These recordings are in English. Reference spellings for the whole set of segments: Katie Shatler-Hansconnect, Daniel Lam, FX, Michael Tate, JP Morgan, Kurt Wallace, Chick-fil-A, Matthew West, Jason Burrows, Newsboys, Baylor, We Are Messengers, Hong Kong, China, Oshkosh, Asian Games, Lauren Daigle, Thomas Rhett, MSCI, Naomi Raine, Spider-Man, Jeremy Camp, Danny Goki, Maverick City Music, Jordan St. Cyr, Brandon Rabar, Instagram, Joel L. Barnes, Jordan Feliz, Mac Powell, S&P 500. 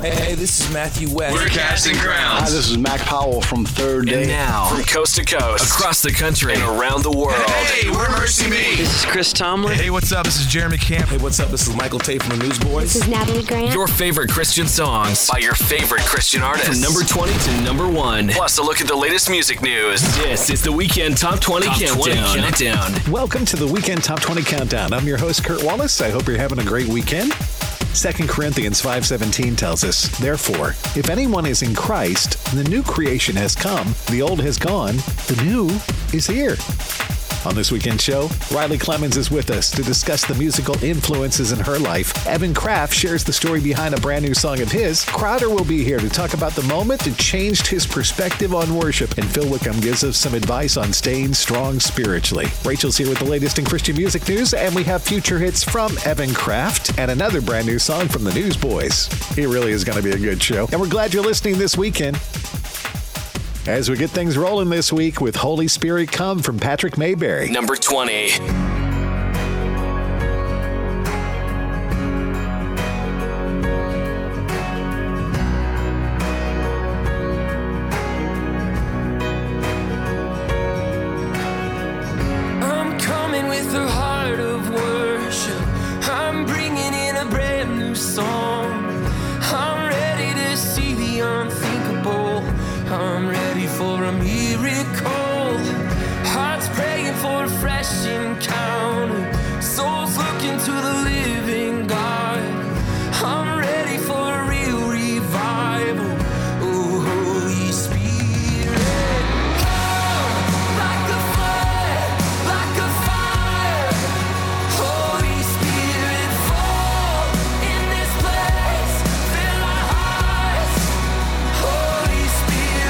Hey, this is Matthew West. We're Casting Crowns. Hi, this is Mac Powell from Third Day. And now, from coast to coast, across the country, and around the world. Hey, we're Mercy Me. This is Chris Tomlin. Hey, what's up? This is Jeremy Camp. Hey, what's up? This is Michael Tate from the Newsboys. This is Natalie Grant. Your favorite Christian songs by your favorite Christian artists. From number 20 to number 1. Plus, a look at the latest music news. This is the Weekend Top 20 Countdown. Welcome to the Weekend Top 20 Countdown. I'm your host, Kurt Wallace. I hope you're having a great weekend. 2 Corinthians 5:17 tells us, therefore, if anyone is in Christ, the new creation has come, the old has gone, the new is here. On this weekend show, Riley Clements is with us to discuss the musical influences in her life. Evan Craft shares the story behind a brand new song of his. Crowder will be here to talk about the moment that changed his perspective on worship. And Phil Wickham gives us some advice on staying strong spiritually. Rachel's here with the latest in Christian music news, and we have future hits from Evan Craft and another brand new song from the Newsboys. It really is going to be a good show, and we're glad you're listening this weekend. As we get things rolling this week with Holy Spirit Come from Patrick Mayberry. Number 20. I'm coming with a heart of worship. I'm bringing in a brand new song. I'm ready to see the unthinkable. I'm ready for a miracle, hearts praying for a fresh encounter, souls looking to the living God. I'm ready for a real revival. Oh, Holy Spirit, come like a fire, Holy Spirit, fall in this place, fill our hearts, Holy Spirit.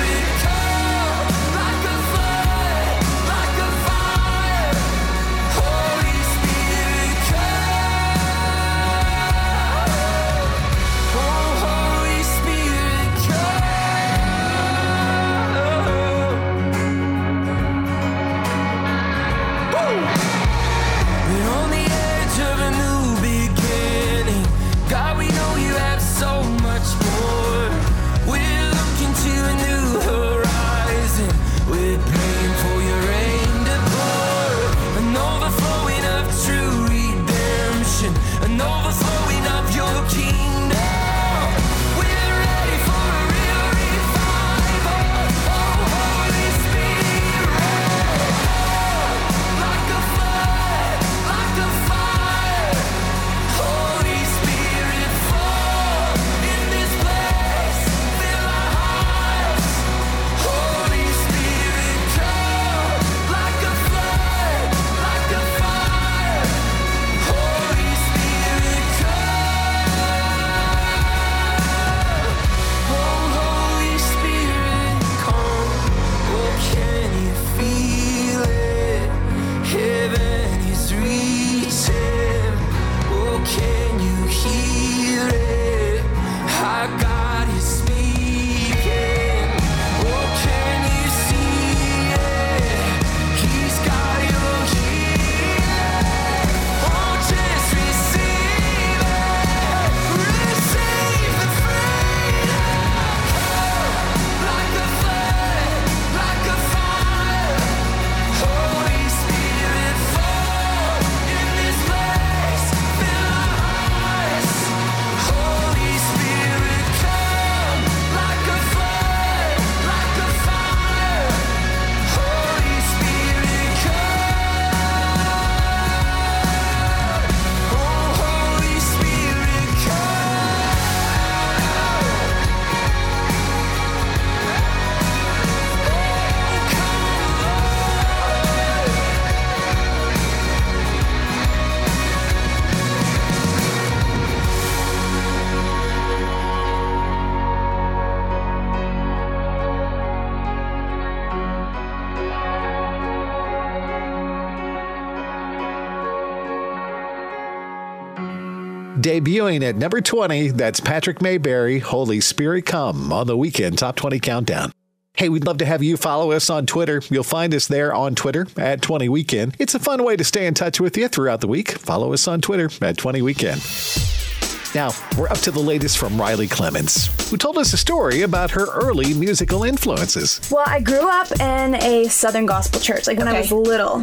Debuting at number 20, that's Patrick Mayberry, Holy Spirit Come, on the Weekend Top 20 Countdown. Hey, we'd love to have you follow us on Twitter. You'll find us there on Twitter at 20Weekend. It's a fun way to stay in touch with you throughout the week. Follow us on Twitter at 20Weekend. Now, we're up to the latest from Riley Clements, who told us a story about her early musical influences. Well, I grew up in a Southern gospel church, like when I was little.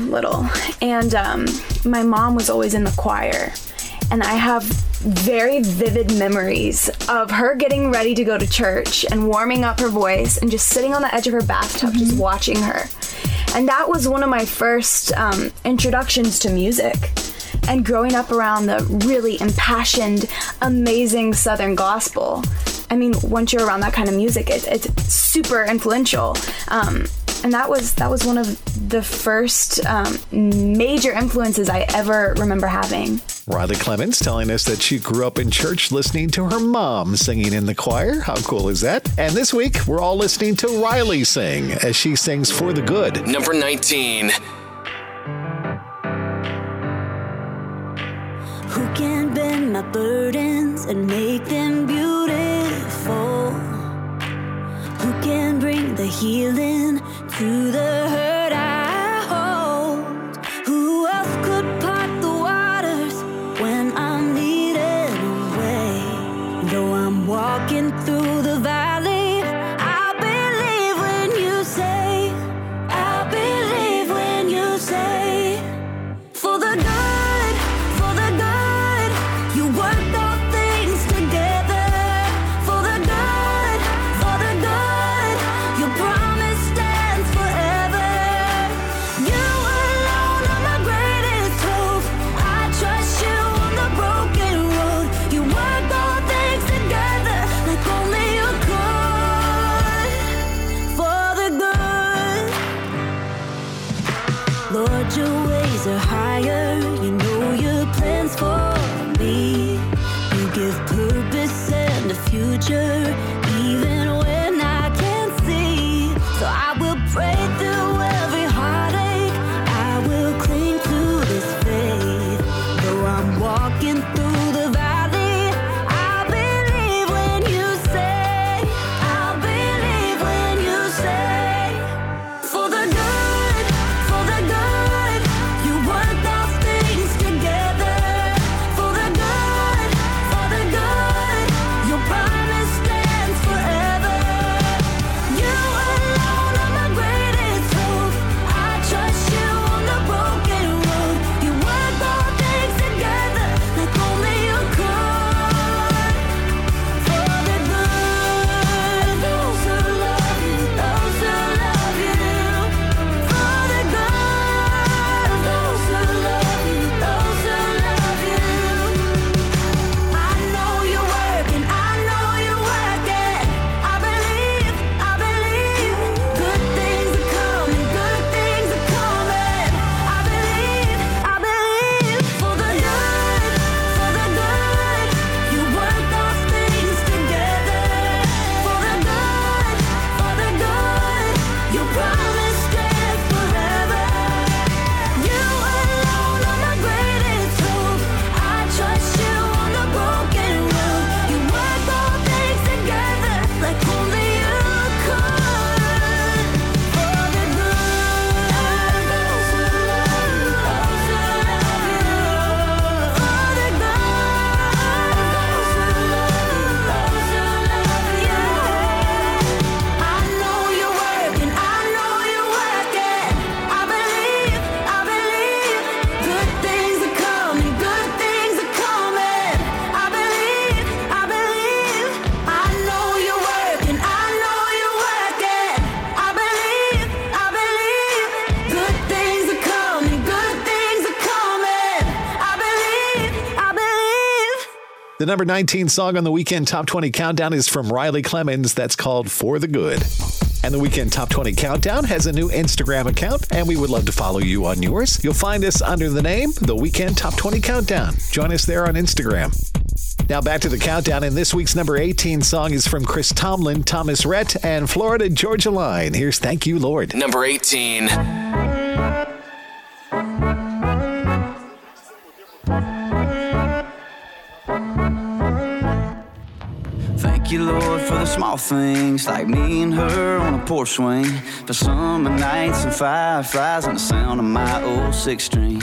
And my mom was always in the choir. And I have very vivid memories of her getting ready to go to church and warming up her voice and just sitting on the edge of her bathtub, mm-hmm. just watching her. And that was one of my first introductions to music. And growing up around the really impassioned, amazing Southern gospel, I mean, once you're around that kind of music, it's super influential. And that was one of the first major influences I ever remember having. Riley Clements telling us that she grew up in church listening to her mom singing in the choir. How cool is that? And this week, we're all listening to Riley sing as she sings For the Good. Number 19. Who can bend my burdens and make them beautiful? Who can bring the healing to the hurt I hold? Who else could part the waters when I'm needed away? Though I'm walking through the valley, I believe when you say, I believe when you say, for the good, for the good, you work all things together. For the good, your promise stands forever. You alone are my greatest hope. I trust you on the broken road. You work all things together like only you could. For the good, Lord, your ways are higher. You know your plans for me. You give purpose and a future, even when I can't see. So I will pray through every heartache. I will cling to this faith. Though I'm walking through the valley, I believe when you say, I believe when you say, for the good, you work all things together. For the good, your promise stands forever. You alone are my greatest hope. I trust you on the broken road. You work all things together like only you could. For the good, those who love you, those who love you. For the good, those who love you, those who love you. I know you're working, I know you're working. I believe, good things are coming, good things are coming. I believe, for the good, you work all things together. For the good, your promise stands forever. You alone are my greatest hope. I trust you on the broken road. You work all things together like only you could. For the good, those who love you, those who love you. For the good, those who love you, those who love you. I know you're working, I know you're working. I believe, good things are coming, good things are coming. I believe, I know you're working, I know you're working. I believe, good things are coming, good things are coming. I believe. The number 19 song on the Weekend Top 20 Countdown is from Riley Clements. That's called For the Good. And the Weekend Top 20 Countdown has a new Instagram account, and we would love to follow you on yours. You'll find us under the name The Weekend Top 20 Countdown. Join us there on Instagram. Now back to the countdown, and this week's number 18 song is from Chris Tomlin, Thomas Rhett, and Florida Georgia Line. Here's Thank You, Lord. Number 18. Thank you, Lord, for the small things, like me and her on a porch swing, for summer nights and fireflies and the sound of my old six string.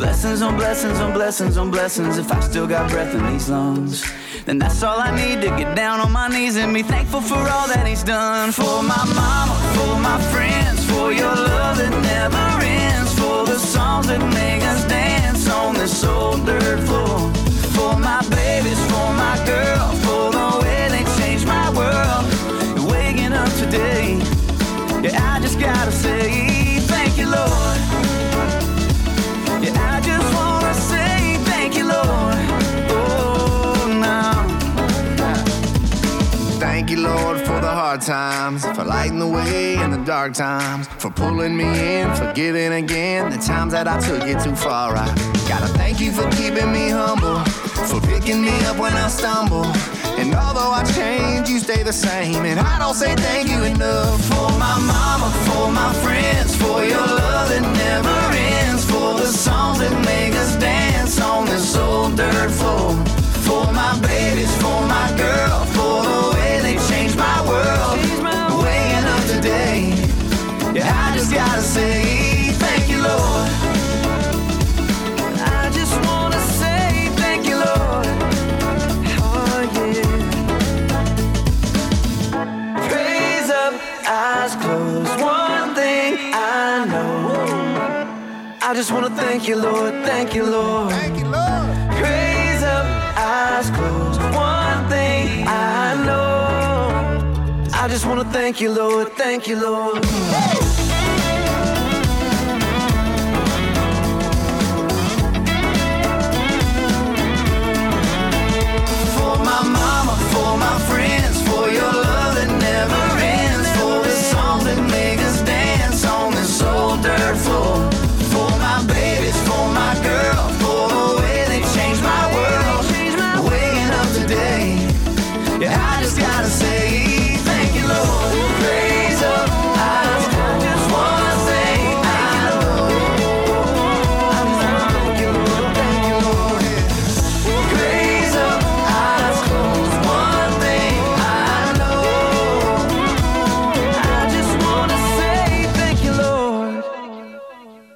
Blessings on blessings on blessings on blessings. If I still got breath in these lungs, then that's all I need to get down on my knees and be thankful for all that he's done. For my mama, for my friends, for your love that never ends, for the songs that make us dance on this old dirt floor. For my babies, for my girl, for the way they changed my world. You're waking up today, yeah, I just gotta say thank you, Lord. Yeah, I just wanna say thank you, Lord. Oh, now. Thank you, Lord, for the hard times, for lighting the way in the dark times, for pulling me in, for giving again the times that I took it too far. I gotta thank you for keeping me humble, for picking me up when I stumble. And although I change, you stay the same. And I don't say thank you enough. For my mama, for my friends, for your love that never ends, for the songs that make us dance on this old dirt floor. For my babies, for my girl, for the way they changed my world. Waking up today, yeah, I just gotta say thank you, Lord. I just wanna say thank you, Lord. Oh, yeah. Eyes closed, one thing I know, I just want to thank you, Lord, thank you, Lord. Thank you, Lord. Raise up, eyes closed, one thing I know, I just want to thank you, Lord, thank you, Lord. Woo! For my mama, for my friends, for your love that never dirt floor. For my babies, for my girl, for the way they changed my world. Waking up today, yeah, I just gotta say thank you, Lord. Raise up, eyes closed, one thing I know, I'm gonna thank you, Lord. Raise up, eyes closed, one thing I know, I just wanna say thank you, Lord.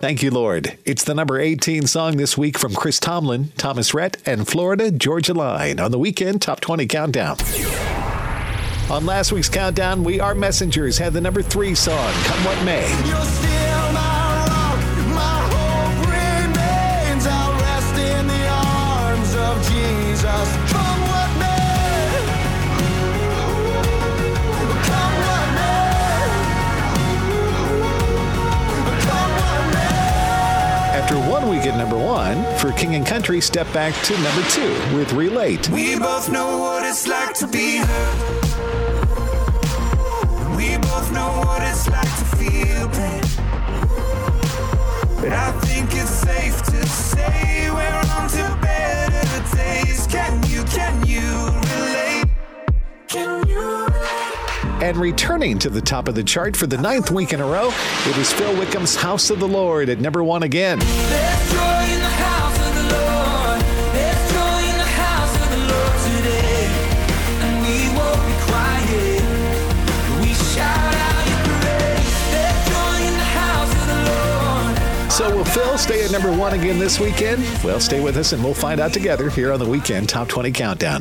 Thank you, Lord. It's the number 18 song this week from Chris Tomlin, Thomas Rhett, and Florida Georgia Line on the Weekend Top 20 Countdown. On last week's countdown, We Are Messengers had the number 3 song, Come What May. You're still my rock, my hope remains. I'll rest in the arms of Jesus. Come what may. Come what may. After 1 week at number 1, For King and Country stepped back to number 2 with Relate. We both know what it's like to be hurt. We both know what it's like to feel pain. But I think it's safe to say we're on to better days. Can you relate? Can you relate? And returning to the top of the chart for the 9th week in a row, it was Phil Wickham's House of the Lord at number 1 again. There's joy in the house of the Lord. There's joy in the house of the Lord today. And we won't be quiet. We shout out your praise. There's joy in the house of the Lord. So will Phil stay at number 1 again this weekend? Well, stay with us and we'll find out together here on the Weekend Top 20 Countdown.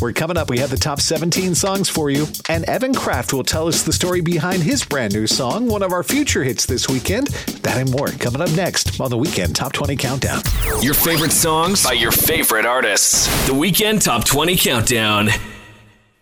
We're coming up. We have the top 17 songs for you. And Evan Craft will tell us the story behind his brand new song, one of our future hits this weekend. That and more coming up next on the Weekend Top 20 Countdown. Your favorite songs by your favorite artists. The Weekend Top 20 Countdown.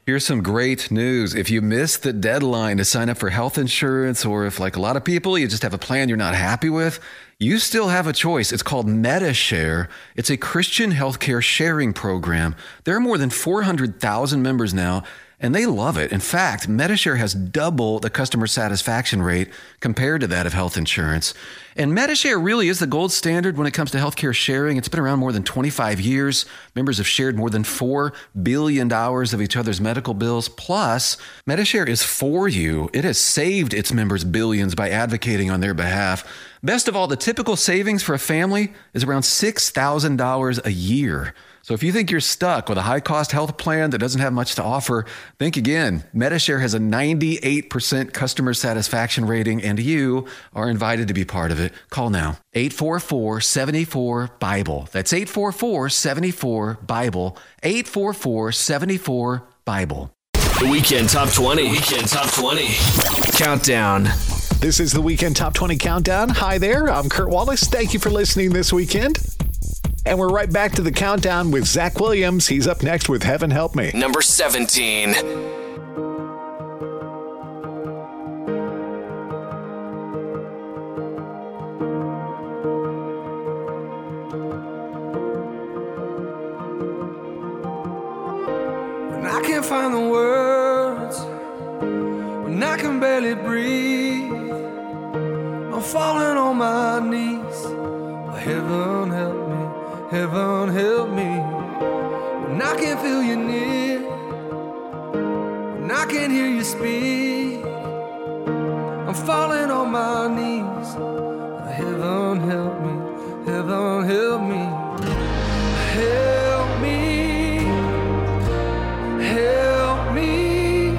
Here's some great news. If you missed the deadline to sign up for health insurance, or if like a lot of people, you just have a plan you're not happy with, you still have a choice. It's called MediShare. It's a Christian healthcare sharing program. There are more than 400,000 members now, and they love it. In fact, MediShare has double the customer satisfaction rate compared to that of health insurance. And MediShare really is the gold standard when it comes to healthcare sharing. It's been around more than 25 years. Members have shared more than $4 billion of each other's medical bills. Plus, MediShare is for you. It has saved its members billions by advocating on their behalf. Best of all, the typical savings for a family is around $6,000 a year. So if you think you're stuck with a high-cost health plan that doesn't have much to offer, think again. MediShare has a 98% customer satisfaction rating, and you are invited to be part of it. Call now. 844-74-BIBLE. That's 844-74-BIBLE. 844-74-BIBLE. The Weekend Top 20. Weekend Top 20. Countdown. This is the Weekend Top 20 Countdown. Hi there, I'm Kurt Wallace. Thank you for listening this weekend. And we're right back to the countdown with Zach Williams. He's up next with Heaven Help Me. Number 17. When I can't find the words, when I can barely breathe, I'm falling on my knees. Well, heaven help me, heaven help me. When I can't feel you near, when I can't hear you speak, I'm falling on my knees. Well, heaven help me, heaven help me. Help me,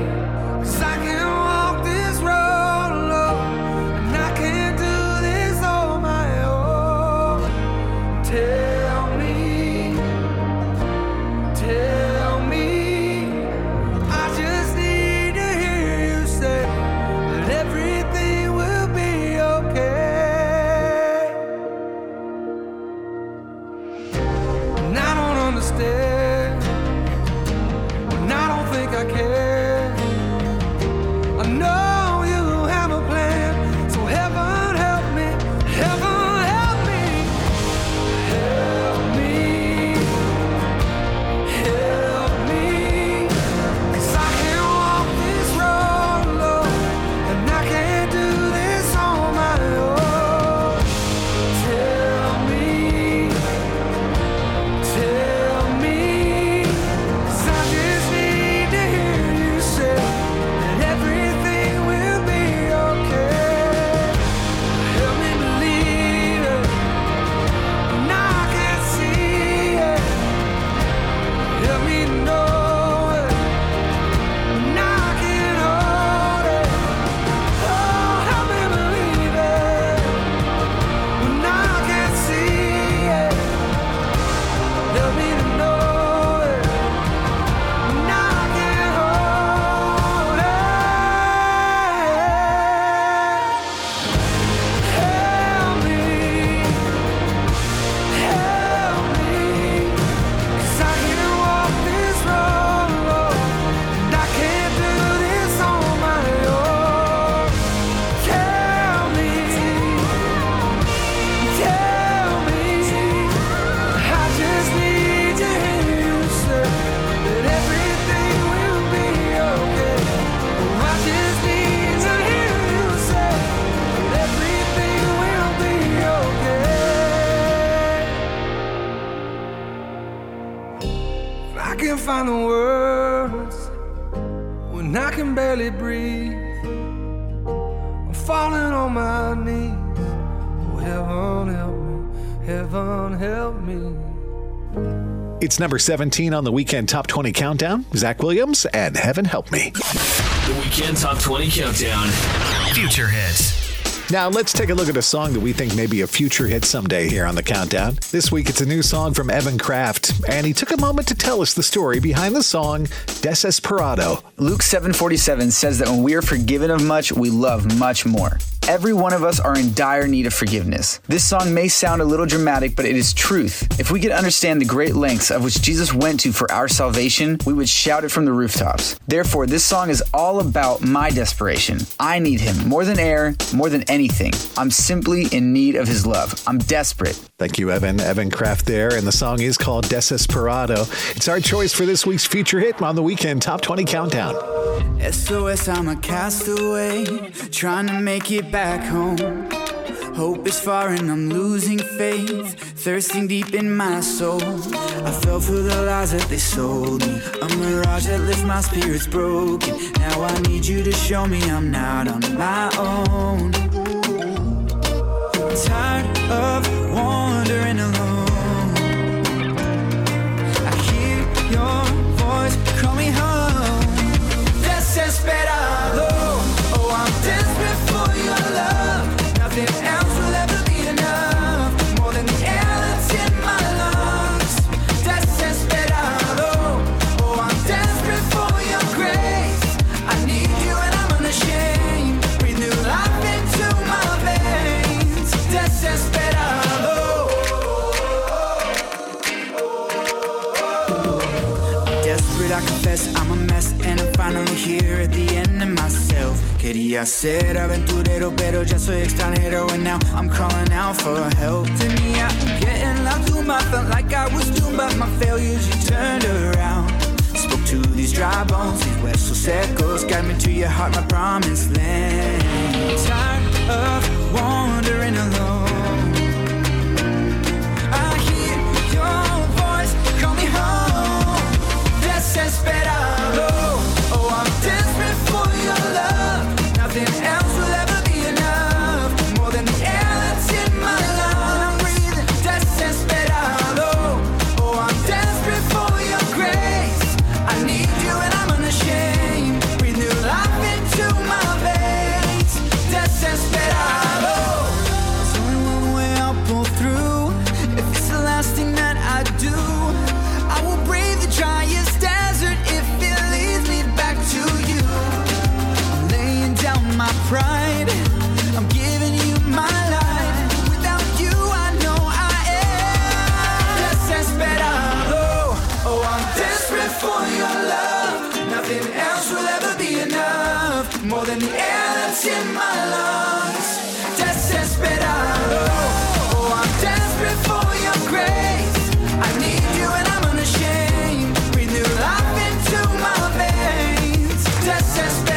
help me. It's number 17 on the Weekend Top 20 Countdown. Zach Williams and Heaven Help Me. The Weekend Top 20 Countdown. Future hits. Now let's take a look at a song that we think may be a future hit someday here on the Countdown. This week it's a new song from Evan Craft, and he took a moment to tell us the story behind the song Desesperado. Luke 7:47 says that when we are forgiven of much, we love much more. Every one of us are in dire need of forgiveness. This song may sound a little dramatic, but it is truth. If we could understand the great lengths of which Jesus went to for our salvation, we would shout it from the rooftops. Therefore, this song is all about my desperation. I need him more than air, more than anything. I'm simply in need of his love. I'm desperate. Thank you, Evan. Evan Craft there, and the song is called Desesperado. It's our choice for this week's future hit on the Weekend Top 20 Countdown. SOS, I'm a castaway, trying to make it back home. Hope is far and I'm losing faith, thirsting deep in my soul. I fell for the lies that they sold me, a mirage that left my spirits broken. Now I need you to show me I'm not on my own. I'm tired of wandering alone. your voice, call me home. Desesperado, oh, I'm desperate for your love. Nothing else will ever be enough, more than the air that's in my lungs. Desesperado, oh, I'm desperate for your grace. I need you and I'm unashamed. Breathe new life into my veins. Desesperado. I confess I'm a mess and I'm finally here at the end of myself. Quería ser aventurero pero ya soy extranjero, and now I'm calling out for help. To me I'm getting loud to my felt like I was doomed, but my failures you turned around. Spoke to these dry bones, these huesos secos, guide me to your heart, my promised land. Tired of wandering alone, I hear your voice, call me home. Desesperado, oh, I'm desperate for your love. Nothing else will ever be enough, more than the air that's in my lungs. I'm breathing desesperado, oh, I'm desperate for your grace. I need you and I'm unashamed. Breathe new life into my veins. Desesperado. There's only one way I'll pull through. If it's the last thing that I do, I will brave the giants. My pride, I'm giving you my life. Without you, I know I am desesperado. Oh, I'm desperate for your love. Nothing else will ever be enough, more than the air that's in my lungs. Desesperado. Oh, I'm desperate for your grace. I need you and I'm unashamed. Breathe new life into my veins. Desesperado.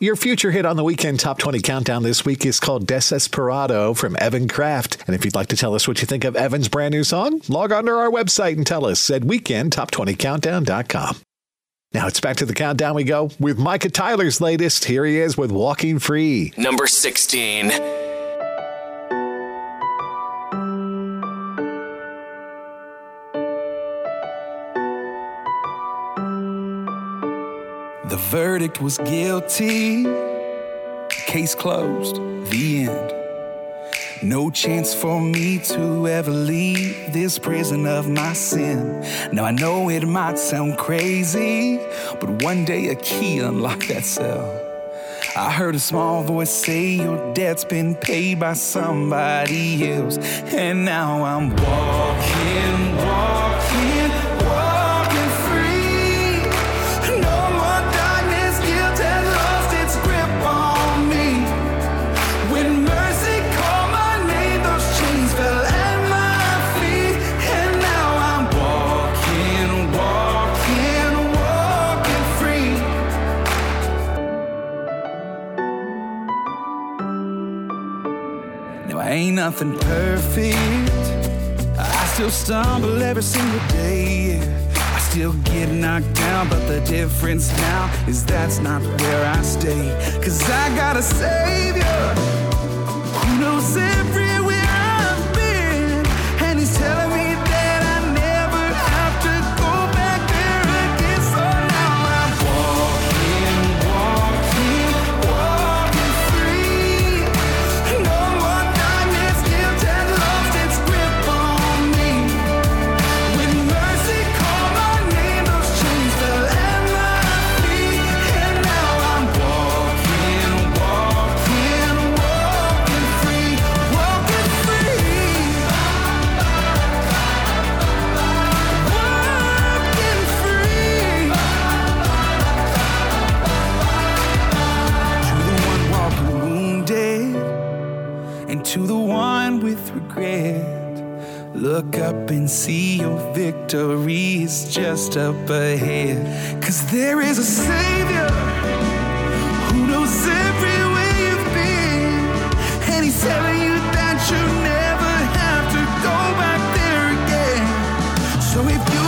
Your future hit on the weekend Top 20 Countdown this week is called Desesperado from Evan Craft. And if you'd like to tell us what you think of Evan's brand new song, log on to our website and tell us at weekendtop20countdown.com. Now it's back to the countdown we go with Micah Tyler's latest. Here he is with Walking Free. Number 16. The verdict was guilty, case closed, the end. No chance for me to ever leave this prison of my sin. Now I know it might sound crazy, but one day a key unlocked that cell. I heard a small voice say, your debt's been paid by somebody else. And now I'm walking, walking. Ain't nothing perfect, I still stumble every single day. I still get knocked down, but the difference now is that's not where I stay. Cause I got a savior who knows everywhere I've been, and he's telling me that I never have to go back there again. So now I'm walking, walking, walking free. No more to the one with regret. Look up and see your victory is just up ahead. Cause there is a savior who knows everywhere you've been, and he's telling you that you never have to go back there again. So if you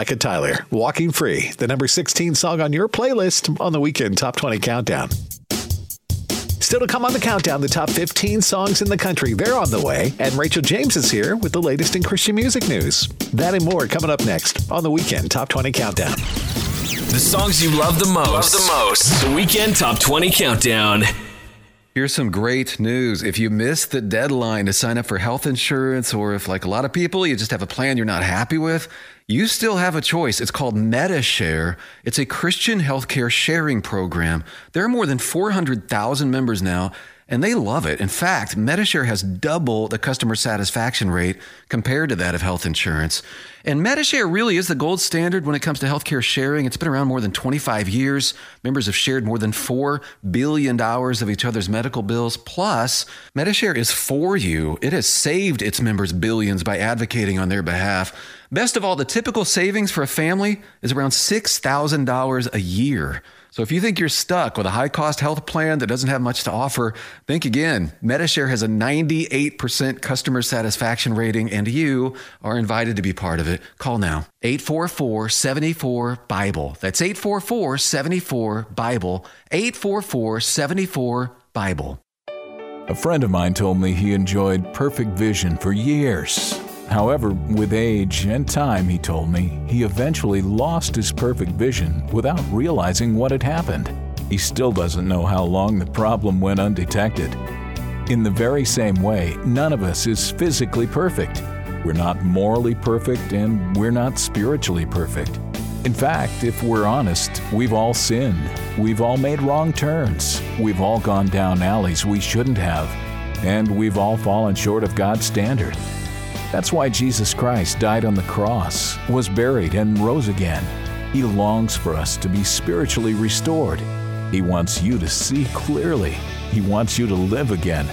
Micah Tyler, Walking Free, the number 16 song on your playlist on the Weekend Top 20 Countdown. Still to come on the countdown, the top 15 songs in the country. They're on the way. And Rachel James is here with the latest in Christian music news. That and more coming up next on the Weekend Top 20 Countdown. The songs you love the most. The Weekend Top 20 Countdown. Here's some great news. If you missed the deadline to sign up for health insurance, or if, like a lot of people, you just have a plan you're not happy with, you still have a choice. It's called MediShare. It's a Christian healthcare sharing program. There are more than 400,000 members now, and they love it. In fact, MediShare has double the customer satisfaction rate compared to that of health insurance. And MediShare really is the gold standard when it comes to healthcare sharing. It's been around more than 25 years. Members have shared more than $4 billion of each other's medical bills. Plus, MediShare is for you. It has saved its members billions by advocating on their behalf. Best of all, the typical savings for a family is around $6,000 a year. So if you think you're stuck with a high-cost health plan that doesn't have much to offer, think again. MediShare has a 98% customer satisfaction rating, and you are invited to be part of it. Call now. 844-74-BIBLE. That's 844-74-BIBLE. 844-74-BIBLE. A friend of mine told me he enjoyed Perfect Vision for years. However, with age and time, he told me, he eventually lost his perfect vision without realizing what had happened. He still doesn't know how long the problem went undetected. In the very same way, none of us is physically perfect. We're not morally perfect, and we're not spiritually perfect. In fact, if we're honest, we've all sinned. We've all made wrong turns. We've all gone down alleys we shouldn't have. And we've all fallen short of God's standard. That's why Jesus Christ died on the cross, was buried, and rose again. He longs for us to be spiritually restored. He wants you to see clearly. He wants you to live again.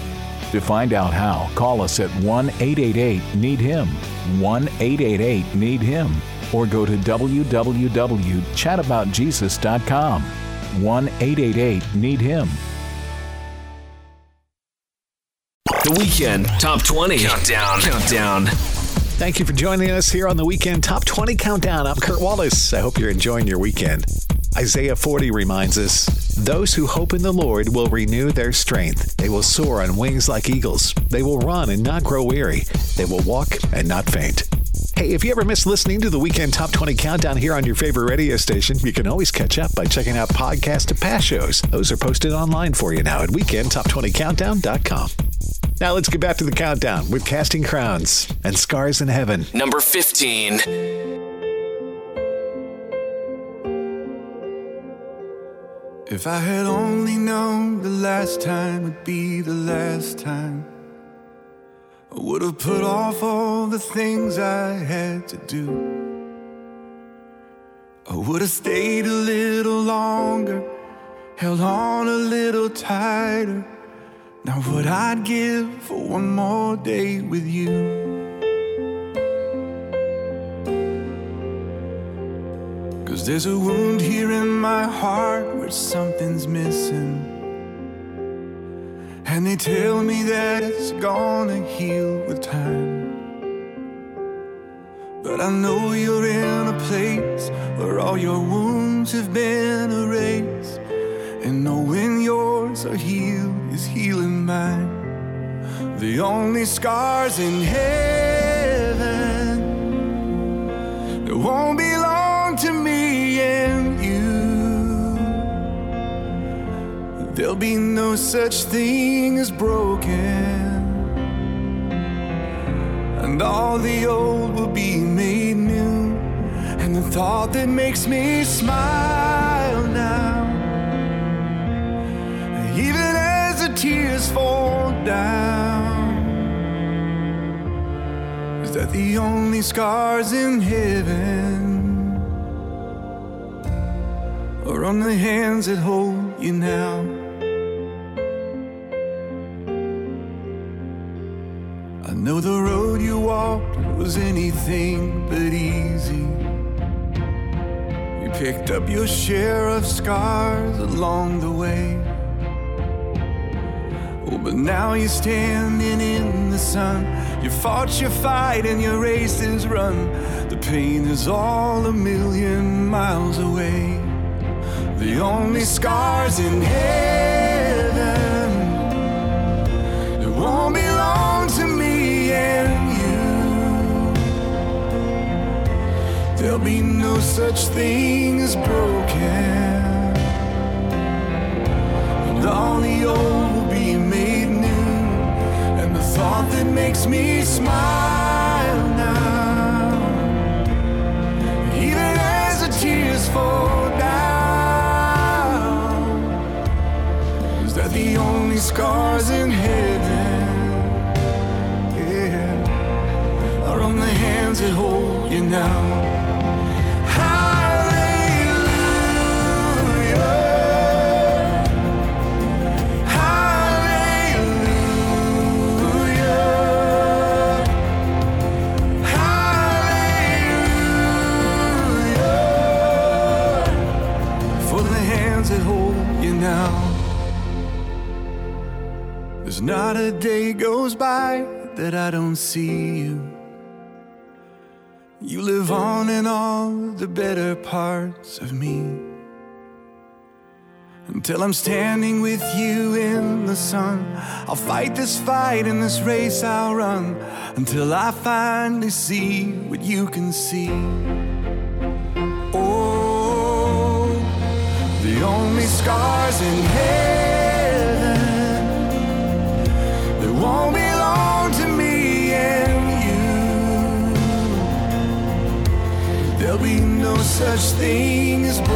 To find out how, call us at 1-888-NEED-HIM, 1-888-NEED-HIM, or go to www.chataboutjesus.com, 1-888-NEED-HIM. The Weekend Top 20 Countdown. Thank you for joining us here on the Weekend Top 20 Countdown. I'm Kurt Wallace. I hope you're enjoying your weekend. Isaiah 40 reminds us, those who hope in the Lord will renew their strength. They will soar on wings like eagles. They will run and not grow weary. They will walk and not faint. Hey, if you ever miss listening to the Weekend Top 20 Countdown here on your favorite radio station, you can always catch up by checking out podcasts of past shows. Those are posted online for you now at weekendtop20countdown.com. Now let's get back to the countdown with Casting Crowns and Scars in Heaven. Number 15. If I had only known the last time would be the last time, I would have put off all the things I had to do. I would have stayed a little longer, held on a little tighter. Now what I'd give for one more day with you. Cause there's a wound here in my heart where something's missing, and they tell me that it's gonna heal with time. But I know you're in a place where all your wounds have been erased, and knowing yours are healed is healing mine. The only scars in heaven that won't belong to me and you. There'll be no such thing as broken, and all the old will be made new. And the thought that makes me smile now, even as the tears fall down, is that the only scars in heaven are on the hands that hold you now. I know the road you walked was anything but easy. You picked up your share of scars along the way. Oh, but now you're standing in the sun. You fought your fight and your race is run. The pain is all a million miles away. The only scars in heaven, it won't belong to me and you. There'll be no such thing as broken. All the old will be made new, and the thought that makes me smile now, even as the tears fall down, is that the only scars in heaven, yeah, are on the hands that hold you now. There's not a day goes by that I don't see you. You live on in all the better parts of me. Until I'm standing with you in the sun, I'll fight this fight and this race I'll run, until I finally see what you can see. Oh, the only scars in heaven won't belong to me and you. There'll be no such thing as broken,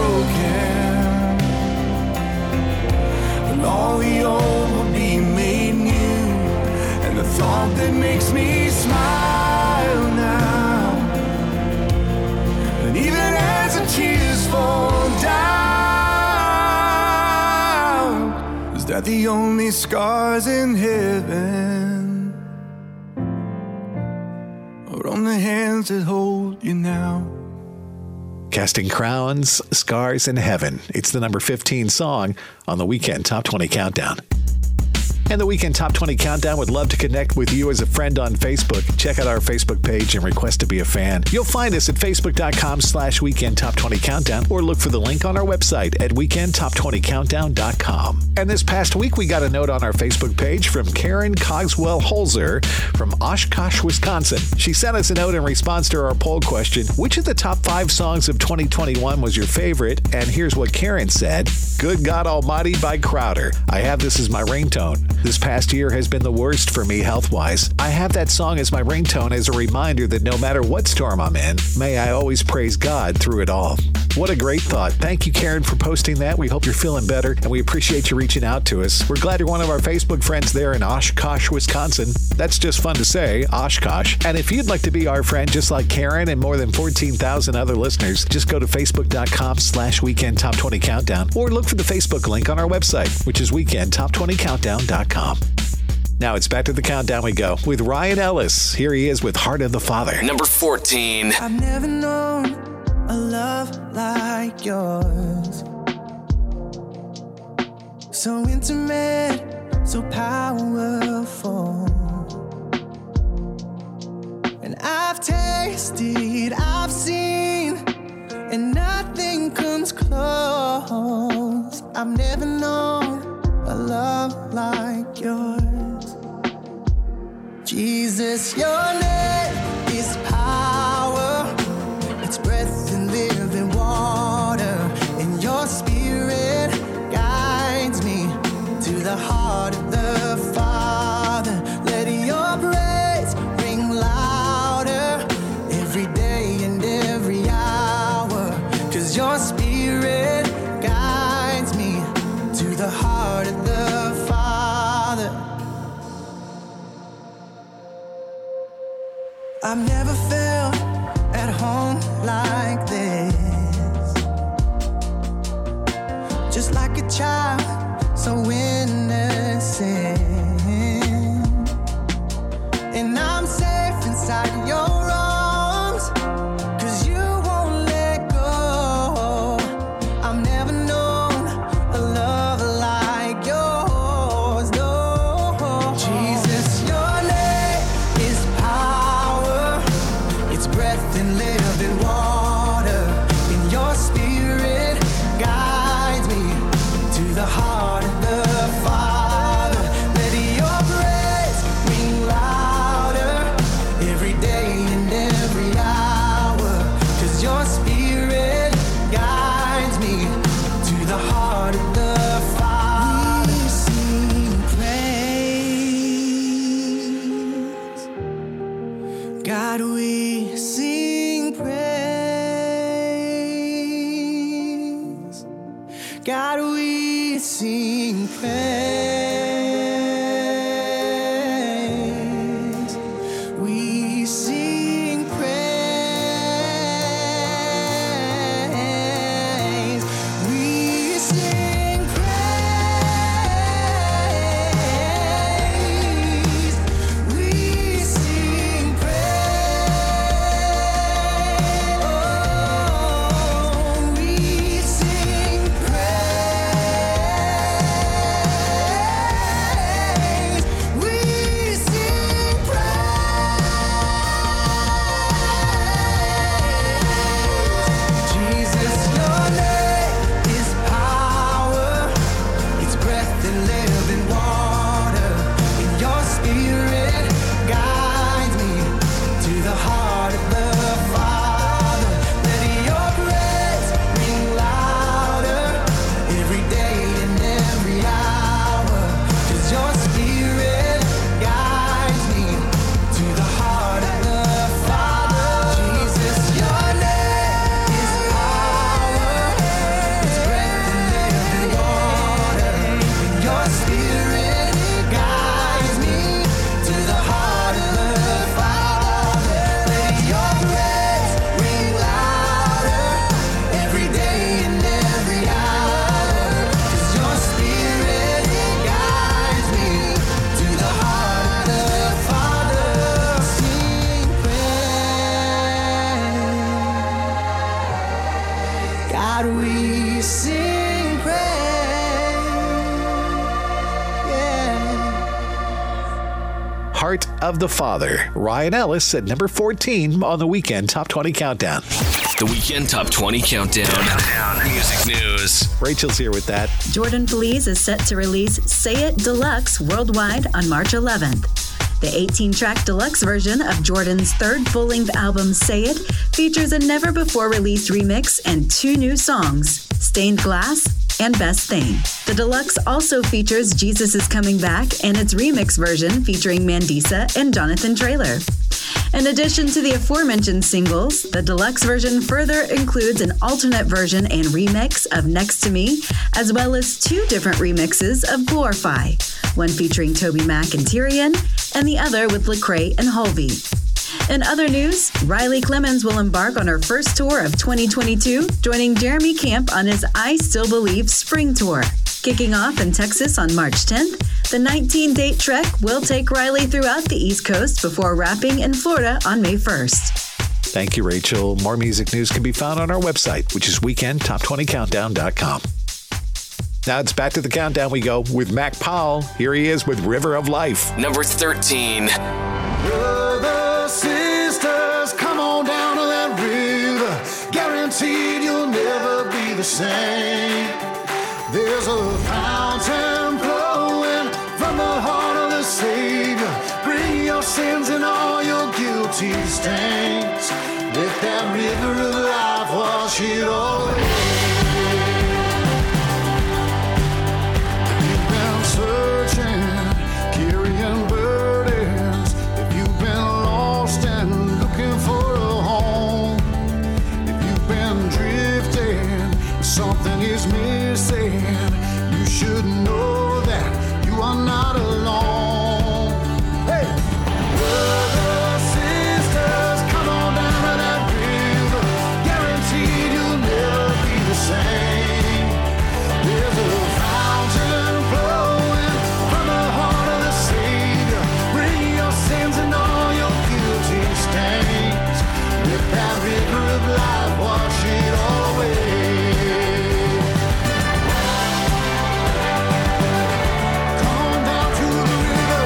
and all the old will be made new, and the thought that makes me smile now, and even as the tears fall down, is that the only scars in heaven or on the hands that hold you now. Casting Crowns, Scars in Heaven. It's the number 15 song on the Weekend Top 20 Countdown. And the Weekend Top 20 Countdown would love to connect with you as a friend on Facebook. Check out our Facebook page and request to be a fan. You'll find us at facebook.com/Weekend Top 20 Countdown, or look for the link on our website at weekendtop20countdown.com. And this past week, we got a note on our Facebook page from Karen Cogswell-Holzer from Oshkosh, Wisconsin. She sent us a note in response to our poll question, which of the top 5 songs of 2021 was your favorite? And here's what Karen said. Good God Almighty by Crowder. I have this as my ringtone. This past year has been the worst for me health-wise. I have that song as my ringtone as a reminder that no matter what storm I'm in, may I always praise God through it all. What a great thought. Thank you, Karen, for posting that. We hope you're feeling better, and we appreciate you reaching out to us. We're glad you're one of our Facebook friends there in Oshkosh, Wisconsin. That's just fun to say, Oshkosh. And if you'd like to be our friend just like Karen and more than 14,000 other listeners, just go to facebook.com/Weekend Top 20 Countdown, or look for the Facebook link on our website, which is weekendtop20countdown.com. Now it's back to the countdown we go with Ryan Ellis. Here he is with Heart of the Father. Number 14. I've never known a love like yours, so intimate, so powerful. And I've tasted, I've seen, and nothing comes close. I've never known a love like yours. Jesus, your name is power. It's breath and living water. And your spirit guides me to the heart of the Father. Let your praise ring louder every day and every hour. 'Cause your spirit guides me to the heart of the Father. I've never felt at home like this. Just like a child, so innocent. And I'm safe inside your arms, 'cause you won't let go. I've never known a love like yours, no. God, we sing praise. God, we sing praise. We sing praise. We sing praise. We sing praise. Oh, we sing praise. We sing praise. Jesus, your name is power. It's breath and living water. And your spirit guides me to the heart of the Father. Let your praise ring louder every day and every hour. 'Cause your spirit guides me to the heart of the Father. Jesus, your name is power. It's breath and living water. And your spirit guides me to the heart of the Father. Let your praise ring louder every day and every hour. 'Cause your spirit guides me to the heart of the Father. Sing praise. God, we sing praise. Yeah. Heart of the Father, Ryan Ellis at number 14 on the Weekend Top 20 Countdown. The Weekend Top 20 Countdown. Music news. Rachel's here with that. Jordan Feliz is set to release Say It Deluxe worldwide on March 11th. The 18-track deluxe version of Jordan's third full-length album, Say It, features a never-before-released remix and two new songs, Stained Glass and Best Thing. The deluxe also features Jesus Is Coming Back and its remix version featuring Mandisa and Jonathan Traylor. In addition to the aforementioned singles, the deluxe version further includes an alternate version and remix of Next to Me, as well as two different remixes of Glorify, one featuring Toby Mac and Tyrion, and the other with Lecrae and Holvey. In other news, Riley Clements will embark on her first tour of 2022, joining Jeremy Camp on his I Still Believe Spring Tour. Kicking off in Texas on March 10th, the 19-date trek will take Riley throughout the East Coast before wrapping in Florida on May 1st. Thank you, Rachel. More music news can be found on our website, which is weekendtop20countdown.com. Now it's back to the countdown we go with Mac Powell. Here he is with River of Life. Number 13. Brothers, sisters, come on down to that river. Guaranteed you'll never be the same. There's a fountain flowing from the heart of the Savior. Bring your sins and all your guilty stains. Let that river of life wash it all away. You've been searching, carrying burdens. If you've been lost and looking for a home, if you've been drifting, something is missing. You should know that you are not alone. Hey, brothers, sisters, come on down to that river. Guaranteed you'll never be the same. There's a fountain flowing from the heart of the Savior. Bring your sins and all your guilty stains. Let that river of life wash it all away. Come on down to the river.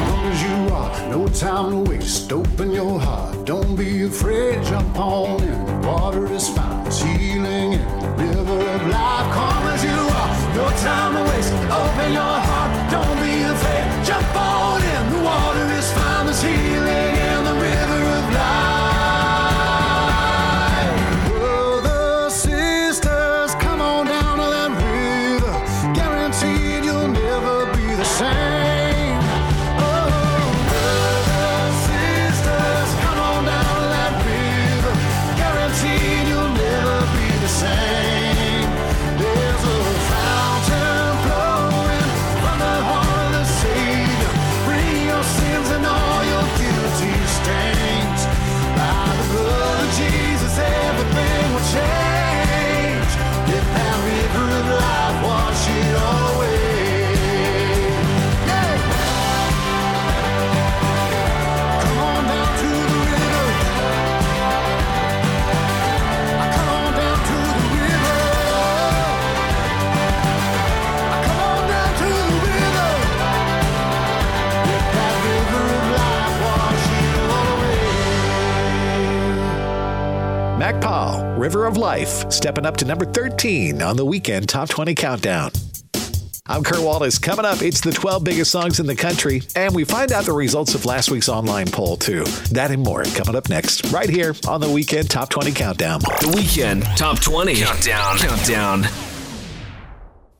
Long as you are, no time to waste. Open your heart, don't be afraid. Jump on in, water is fine. It's healing in the river of life. Come as you are, no time to waste. Open your heart, don't be afraid. Jump on in, the water is fine. There's healing in the river of life. Brothers, sisters, come on down to that river. Guaranteed you'll never be the same. of Life, stepping up to number 13 on the weekend Top 20 Countdown. I'm Kurt Wallace. Coming up, it's the 12 biggest songs in the country, and we find out the results of last week's online poll, too. That and more coming up next, right here on the Weekend Top 20 Countdown. The Weekend Top 20 Countdown.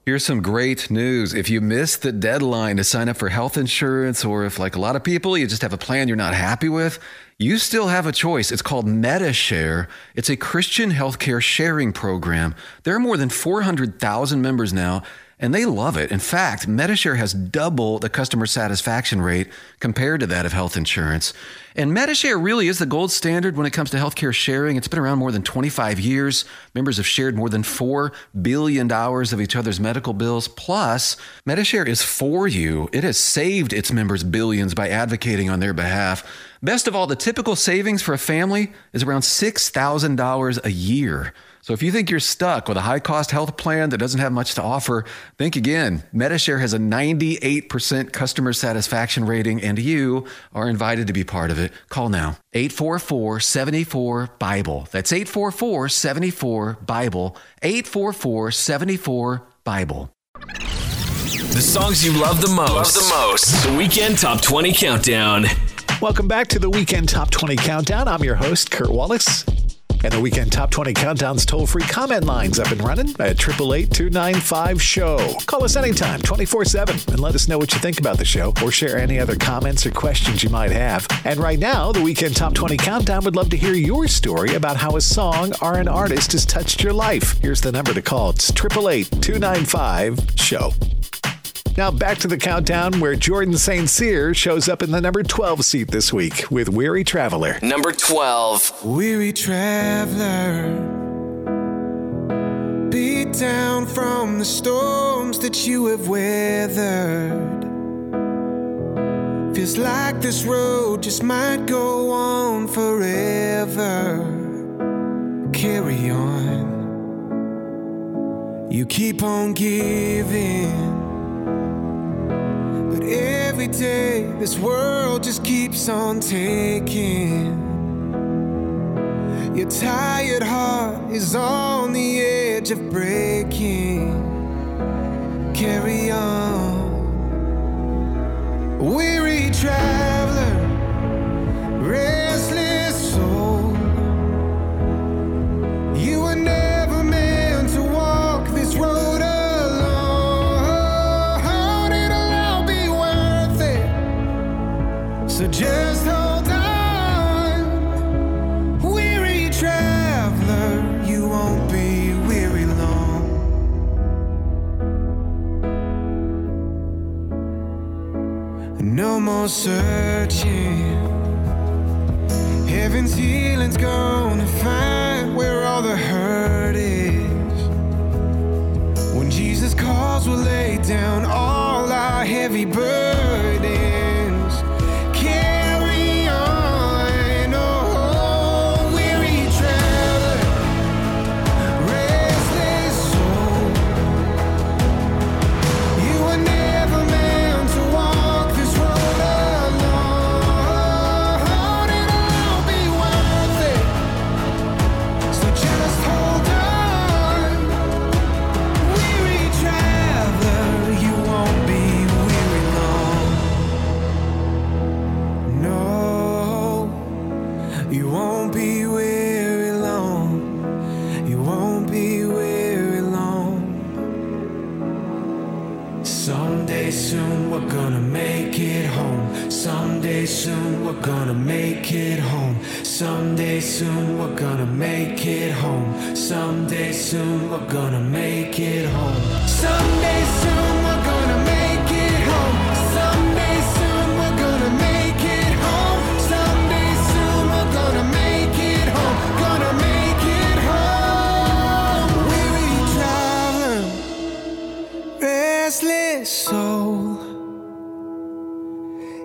Here's some great news. If you missed the deadline to sign up for health insurance, or if, like a lot of people, you just have a plan you're not happy with, you still have a choice. It's called MediShare. It's a Christian healthcare sharing program. There are more than 400,000 members now, and they love it. In fact, MediShare has double the customer satisfaction rate compared to that of health insurance. And MediShare really is the gold standard when it comes to healthcare sharing. It's been around more than 25 years. Members have shared more than $4 billion of each other's medical bills. Plus, MediShare is for you. It has saved its members billions by advocating on their behalf. Best of all, the typical savings for a family is around $6,000 a year. So if you think you're stuck with a high-cost health plan that doesn't have much to offer, think again. MediShare has a 98% customer satisfaction rating, and you are invited to be part of it. Call now. 844-74-BIBLE. That's 844-74-BIBLE. 844-74-BIBLE. The songs you love the most. The Weekend Top 20 Countdown. Welcome back to the Weekend Top 20 Countdown. I'm your host, Kurt Wallace. And the Weekend Top 20 Countdown's toll-free comment line's up and running at 888-295-SHOW. Call us anytime, 24/7, and let us know what you think about the show or share any other comments or questions you might have. And right now, the Weekend Top 20 Countdown would love to hear your story about how a song or an artist has touched your life. Here's the number to call. It's 888-295-SHOW. Now back to the countdown, where Jordan St. Cyr shows up in the number 12 seat this week with Weary Traveler. Number 12. Weary traveler, beat down from the storms that you have weathered. Feels like this road just might go on forever. Carry on. You keep on giving. But every day, this world just keeps on taking. Your tired heart is on the edge of breaking. Carry on. Weary traveler, restless soul. You were never meant to walk this road alone. So just hold on, weary traveler, you won't be weary long. No more searching, heaven's healing's gonna find where all the hurt is. When Jesus calls, we'll lay down all our heavy burdens.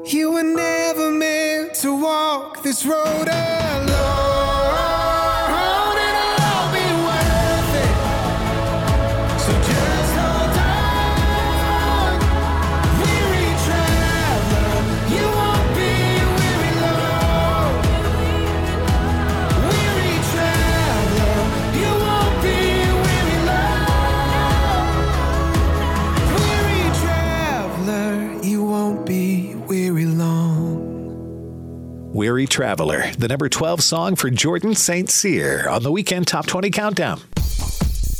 You Weary Traveler, the number 12 song for Jordan St. Cyr on the Weekend Top 20 Countdown.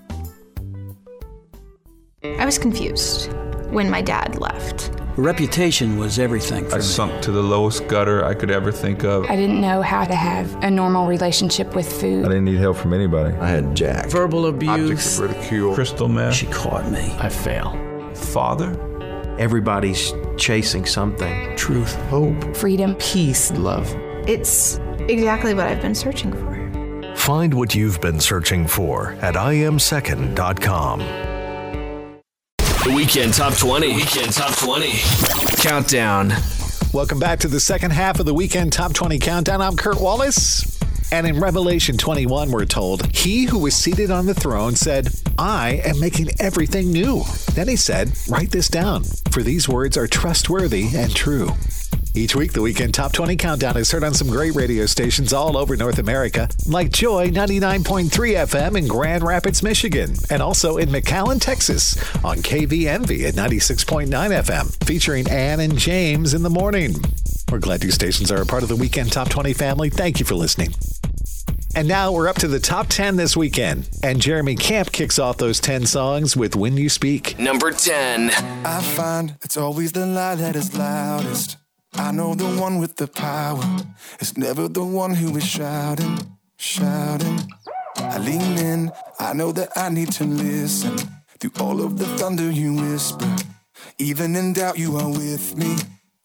I was confused when my dad left. Reputation was everything for me. I sunk to the lowest gutter I could ever think of. I didn't know how to have a normal relationship with food. I didn't need help from anybody. I had Jack. Verbal abuse. Objects of ridicule. Crystal meth. She caught me. I fail. Father. Everybody's chasing something. Truth. Hope. Freedom. Peace. Love. It's exactly what I've been searching for. Find what you've been searching for at imsecond.com. Weekend Top 20. Weekend Top 20. Countdown. Welcome back to the second half of the Weekend Top 20 Countdown. I'm Kurt Wallace. And in Revelation 21, we're told, he who was seated on the throne said, I am making everything new. Then he said, write this down, for these words are trustworthy and true. Each week, the Weekend Top 20 Countdown is heard on some great radio stations all over North America, like Joy 99.3 FM in Grand Rapids, Michigan, and also in McAllen, Texas, on KVMV at 96.9 FM, featuring Ann and James in the morning. We're glad these stations are a part of the Weekend Top 20 family. Thank you for listening. And now we're up to the top 10 this weekend, and Jeremy Camp kicks off those 10 songs with When You Speak. Number 10. I find it's always the lie that is loudest. I know the one with the power is never the one who is shouting, shouting. I lean in, I know that I need to listen. Through all of the thunder you whisper, even in doubt you are with me,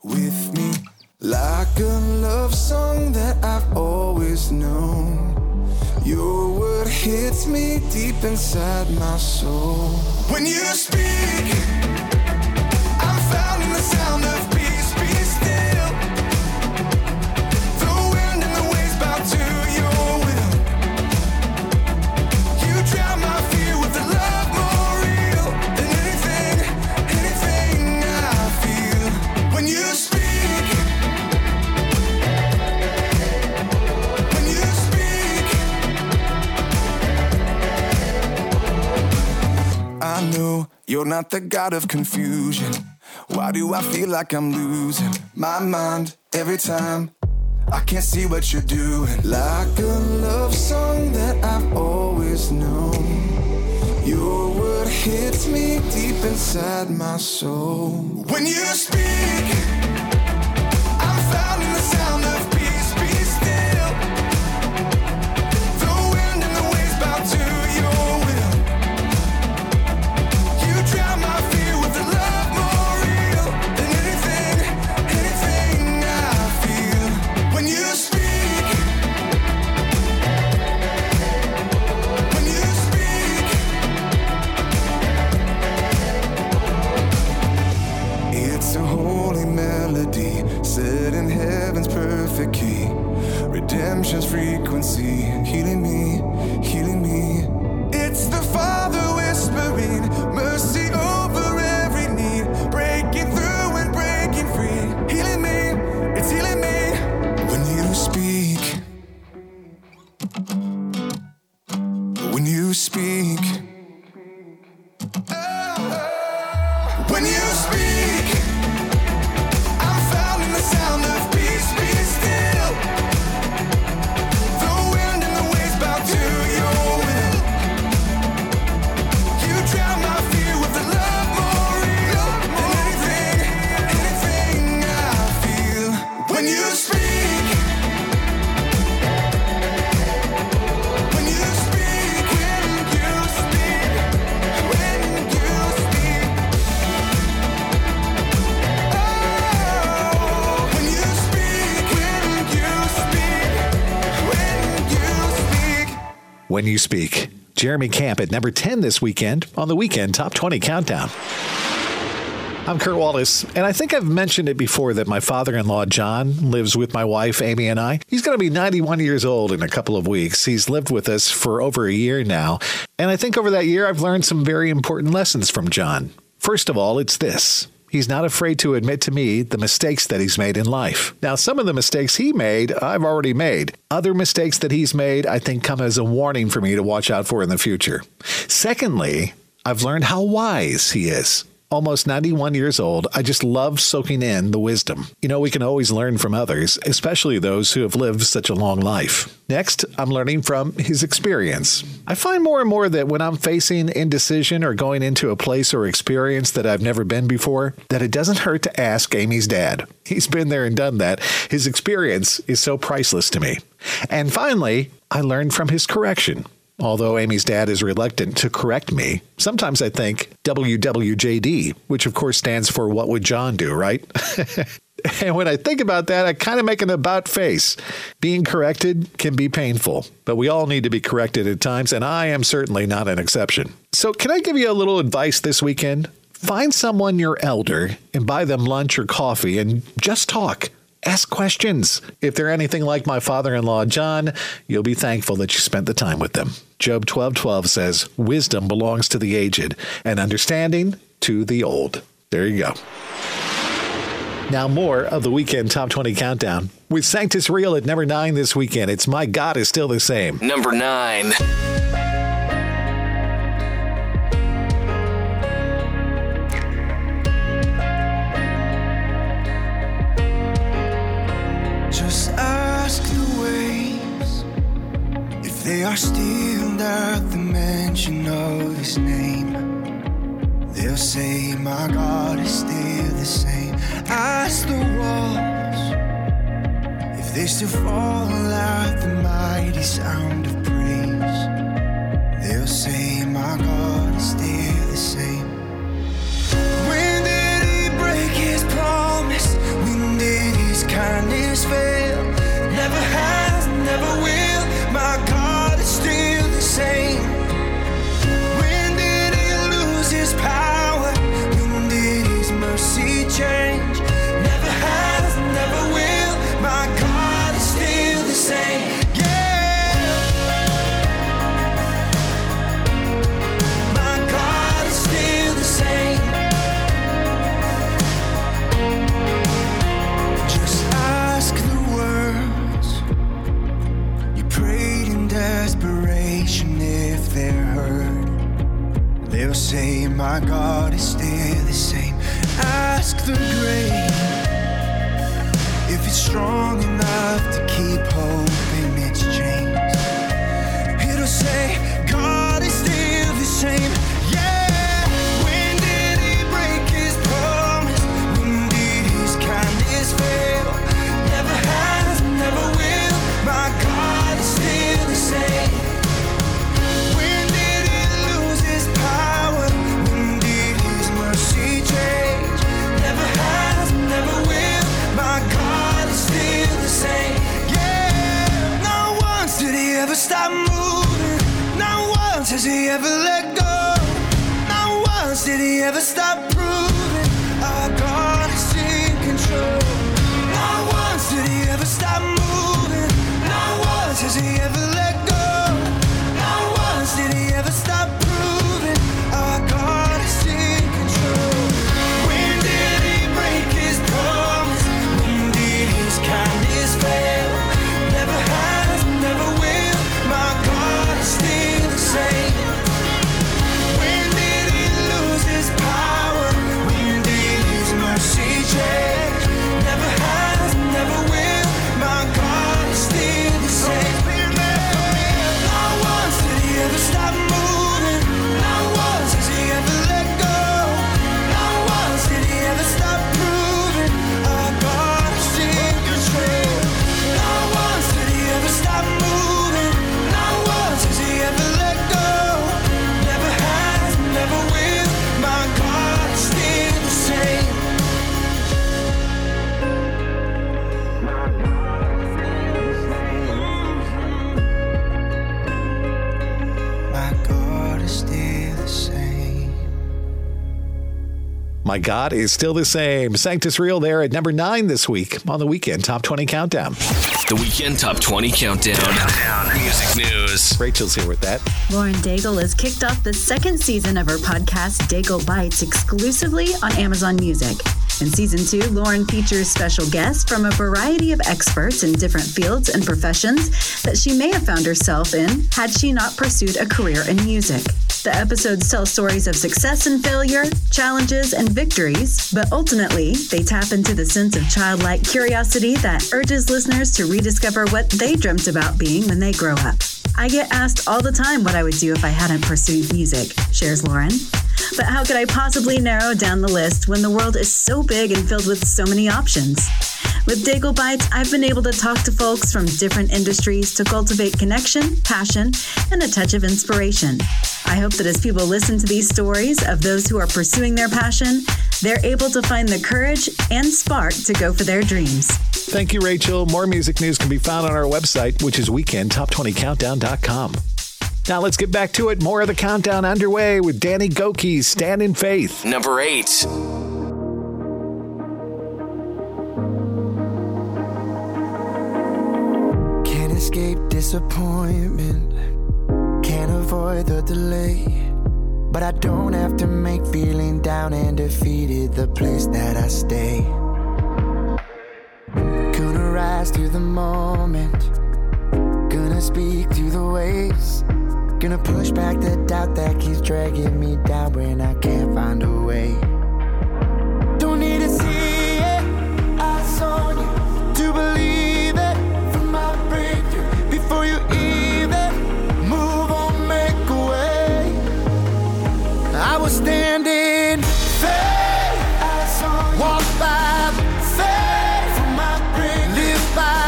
with me. Like a love song that I've always known, your word hits me deep inside my soul. When you speak, I'm found in the sound of peace. I know you're not the god of confusion. Why do I feel like I'm losing my mind every time? I can't see what you're doing. Like a love song that I've always known, your word hits me deep inside my soul. When you speak, I'm found in the sound of peace, be still. The wind and the waves bow to. When You Speak. Jeremy Camp at number 10 this weekend on the Weekend Top 20 Countdown. I'm Kurt Wallace, and I think I've mentioned it before that my father-in-law, John, lives with my wife, Amy, and I. He's going to be 91 years old in a couple of weeks. He's lived with us for over a year now, and I think over that year I've learned some very important lessons from John. First of all, it's this. He's not afraid to admit to me the mistakes that he's made in life. Now, some of the mistakes he made, I've already made. Other mistakes that he's made, I think, come as a warning for me to watch out for in the future. Secondly, I've learned how wise he is. Almost 91 years old, I just love soaking in the wisdom. You know, we can always learn from others, especially those who have lived such a long life. Next, I'm learning from his experience. I find more and more that when I'm facing indecision or going into a place or experience that I've never been before, that it doesn't hurt to ask Amy's dad. He's been there and done that. His experience is so priceless to me. And finally, I learned from his correction. Although Amy's dad is reluctant to correct me, sometimes I think WWJD, which of course stands for What Would John Do, right? And when I think about that, I kind of make an about face. Being corrected can be painful, but we all need to be corrected at times, and I am certainly not an exception. So can I give you a little advice this weekend? Find someone your elder and buy them lunch or coffee and just talk. Ask questions. If they're anything like my father-in-law, John, you'll be thankful that you spent the time with them. Job 12:12 says, wisdom belongs to the aged and understanding to the old. There you go. Now more of the Weekend Top 20 Countdown. With Sanctus Real at number 9 this weekend, it's My God Is Still the Same. Number 9. They are still at the mention of his name. They'll say, my God is still the same. As the walls, if they still fall at the mighty sound of praise, they'll say, my God is still the same. When did he break his promise? When did his kindness fail? Never has, never will. My God is still the same. When did he lose his power? When did his mercy change? Never has, never will. My God is still the same. Yeah. My God is still the same. Just ask the words you pray. Desperation, if they're heard, they'll say, my God is still the same. Ask the grave if it's strong enough to keep hope in its chains. It'll say, God is still the same. Yeah, when did he break his promise? When did his kindness fail? Never has, never will. My God is still when did he lose his power? When did his mercy change? Never has, never will. My God is still the same. Yeah. Not once did he ever stop moving. Not once has he ever let go. Not once did he ever stop proving. Our God is in control. Not once did he ever stop moving. Not once has he ever let go. Did he ever stop proving our God is in control? When did he break his promise? When did his kindness fail? Never has, never will. My God is still the same. When did he lose his power? When did his mercy change? Never My God Is Still the Same. Sanctus Real there at number 9 this week on the Weekend Top 20 Countdown. The Weekend Top 20 Countdown. Music news. Rachel's here with that. Lauren Daigle has kicked off the second season of her podcast, Daigle Bites, exclusively on Amazon Music. In Season 2, Lauren features special guests from a variety of experts in different fields and professions that she may have found herself in had she not pursued a career in music. The episodes tell stories of success and failure, challenges and victories, but ultimately, they tap into the sense of childlike curiosity that urges listeners to rediscover what they dreamt about being when they grow up. I get asked all the time what I would do if I hadn't pursued music, shares Lauren. But how could I possibly narrow down the list when the world is so big and filled with so many options? With Daigle Bites, I've been able to talk to folks from different industries to cultivate connection, passion, and a touch of inspiration. I hope that as people listen to these stories of those who are pursuing their passion, they're able to find the courage and spark to go for their dreams. Thank you, Rachel. More music news can be found on our website, which is weekendtop20countdown.com. Now let's get back to it. More of the countdown underway with Danny Goki's Stand in Faith. Number 8. Can't escape disappointment. Can't avoid the delay. But I don't have to make feeling down and defeated the place that I stay. Gonna rise through the moment. Gonna speak through the waves. Gonna push back the doubt that keeps dragging me down when I can't find a way. Don't need to see it, eyes on you, to believe it from my breakthrough. Before you even move on, make a way. I will stand in faith, eyes on you, walk by faith from my breakthrough, live by.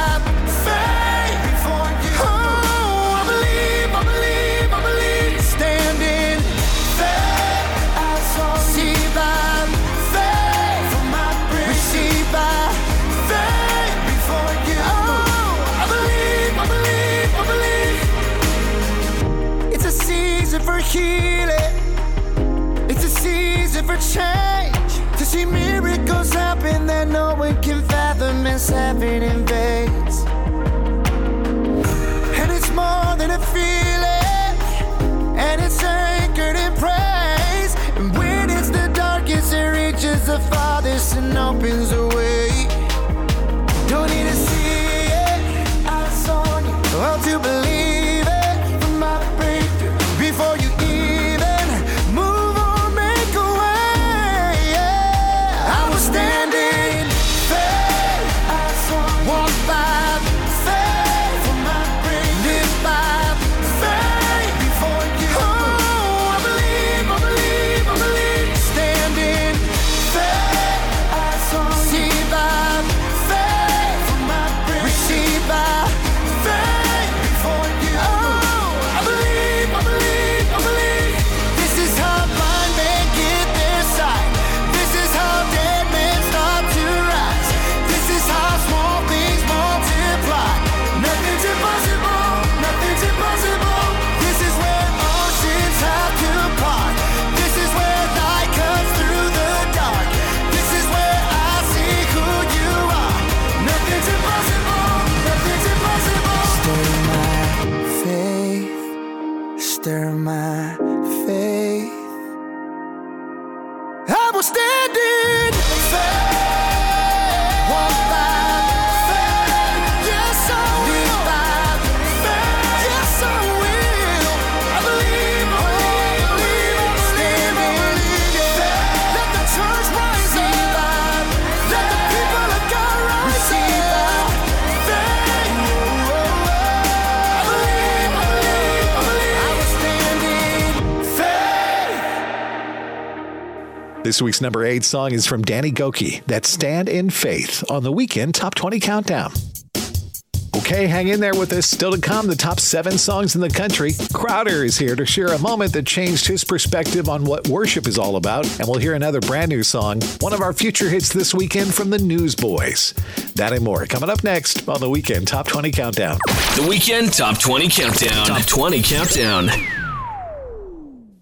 Healing. It's a season for change, to see miracles happen that no one can fathom is happening in veins. And it's more than a feeling, and it's anchored in praise. And when it's the darkest, it reaches the farthest and opens the way. Don't need to see it, I saw you, want to believe it from my breakthrough before you. This week's number 8 song is from Danny Goki. That's Stand in Faith on the Weekend Top 20 Countdown. Okay, hang in there with us. Still to come, the top 7 songs in the country. Crowder is here to share a moment that changed his perspective on what worship is all about. And we'll hear another brand new song, one of our future hits this weekend from the Newsboys. That and more coming up next on the Weekend Top 20 Countdown. The Weekend Top 20 Countdown. Top 20 Countdown.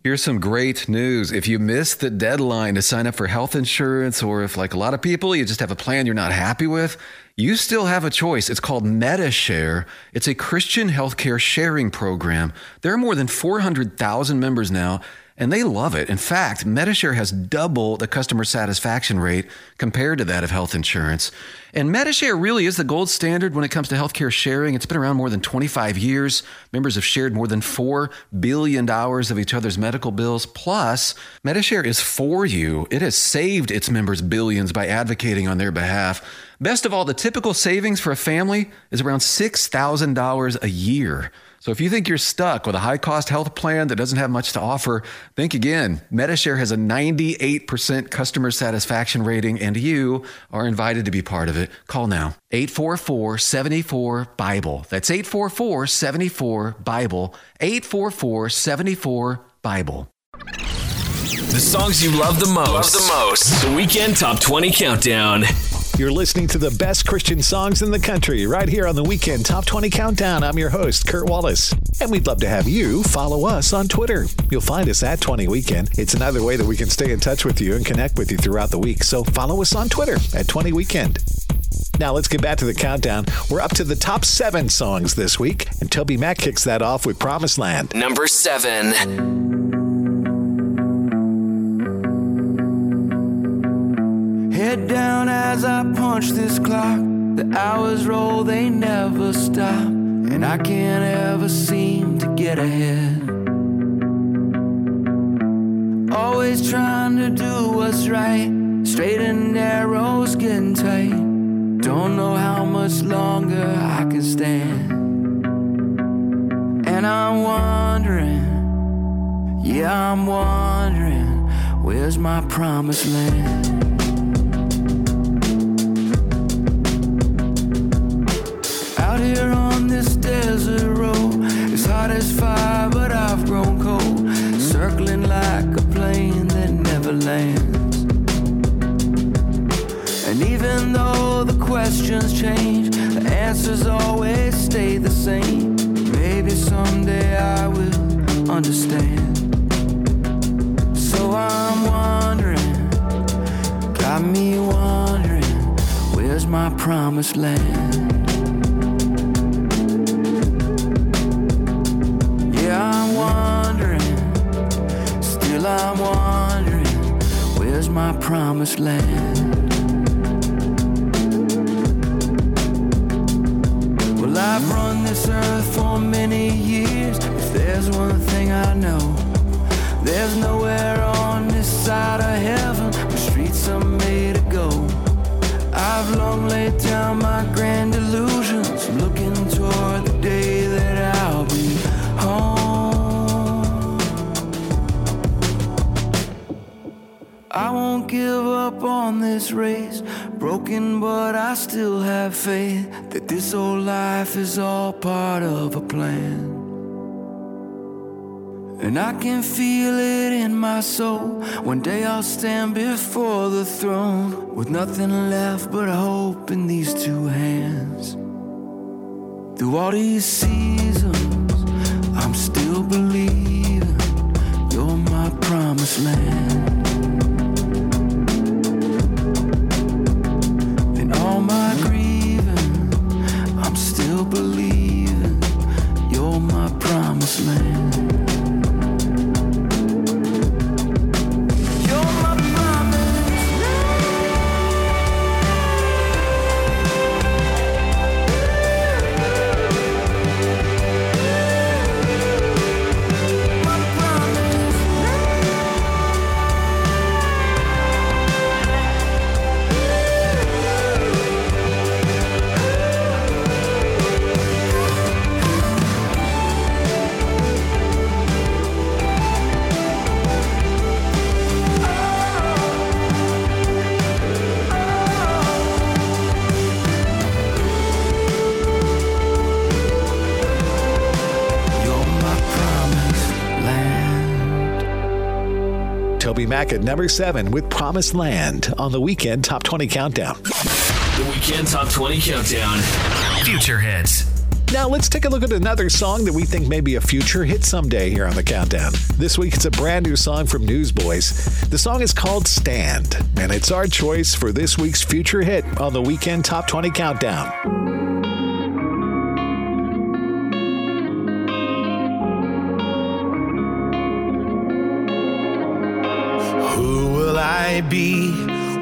Here's some great news. If you missed the deadline to sign up for health insurance, or if like a lot of people, you just have a plan you're not happy with, you still have a choice. It's called MediShare. It's a Christian healthcare sharing program. There are more than 400,000 members now, and they love it. In fact, MediShare has double the customer satisfaction rate compared to that of health insurance. And MediShare really is the gold standard when it comes to healthcare sharing. It's been around more than 25 years. Members have shared more than $4 billion of each other's medical bills. Plus, MediShare is for you. It has saved its members billions by advocating on their behalf. Best of all, the typical savings for a family is around $6,000 a year. So if you think you're stuck with a high-cost health plan that doesn't have much to offer, think again. MediShare has a 98% customer satisfaction rating, and you are invited to be part of it. Call now. 844-74-BIBLE. That's 844-74-BIBLE. 844-74-BIBLE. The songs you love the most. Love the most. The Weekend Top 20 Countdown. You're listening to the best Christian songs in the country right here on the Weekend Top 20 Countdown. I'm your host, Kurt Wallace. And we'd love to have you follow us on Twitter. You'll find us at 20Weekend. It's another way that we can stay in touch with you and connect with you throughout the week. So follow us on Twitter at 20Weekend. Now let's get back to the countdown. We're up to the top 7 songs this week. And Toby Mac kicks that off with Promised Land. Number 7. Head down as I punch this clock. The hours roll, they never stop. And I can't ever seem to get ahead. Always trying to do what's right. Straight and narrow's getting tight. Don't know how much longer I can stand. And I'm wondering, yeah, I'm wondering, where's my promised land? Out here on this desert road, it's hot as fire, but I've grown cold. Circling like a plane that never lands. And even though the questions change, the answers always stay the same. Maybe someday I will understand. So I'm wondering, got me wondering, where's my promised land? I'm wandering, still I'm wandering, where's my promised land? Well, I've run this earth for many years. If there's one thing I know, there's nowhere on this side of heaven where streets are made to go. I've long laid down my grand illusions, looking toward the day that I'll be home. I won't give up on this race. Broken, but I still have faith that this old life is all part of a plan. And I can feel it in my soul. One day I'll stand before the throne with nothing left but hope in these two hands. Through all these seasons, I'm still believing you're my promised land. All my grieving, I'm still believing you're my promised land. Mac at number 7 with Promised Land on the Weekend Top 20 Countdown. The Weekend Top 20 Countdown. Future hits. Now let's take a look at another song that we think may be a future hit someday here on The Countdown. This week it's a brand new song from Newsboys. The song is called Stand, and it's our choice for this week's future hit on the Weekend Top 20 Countdown. Who will I be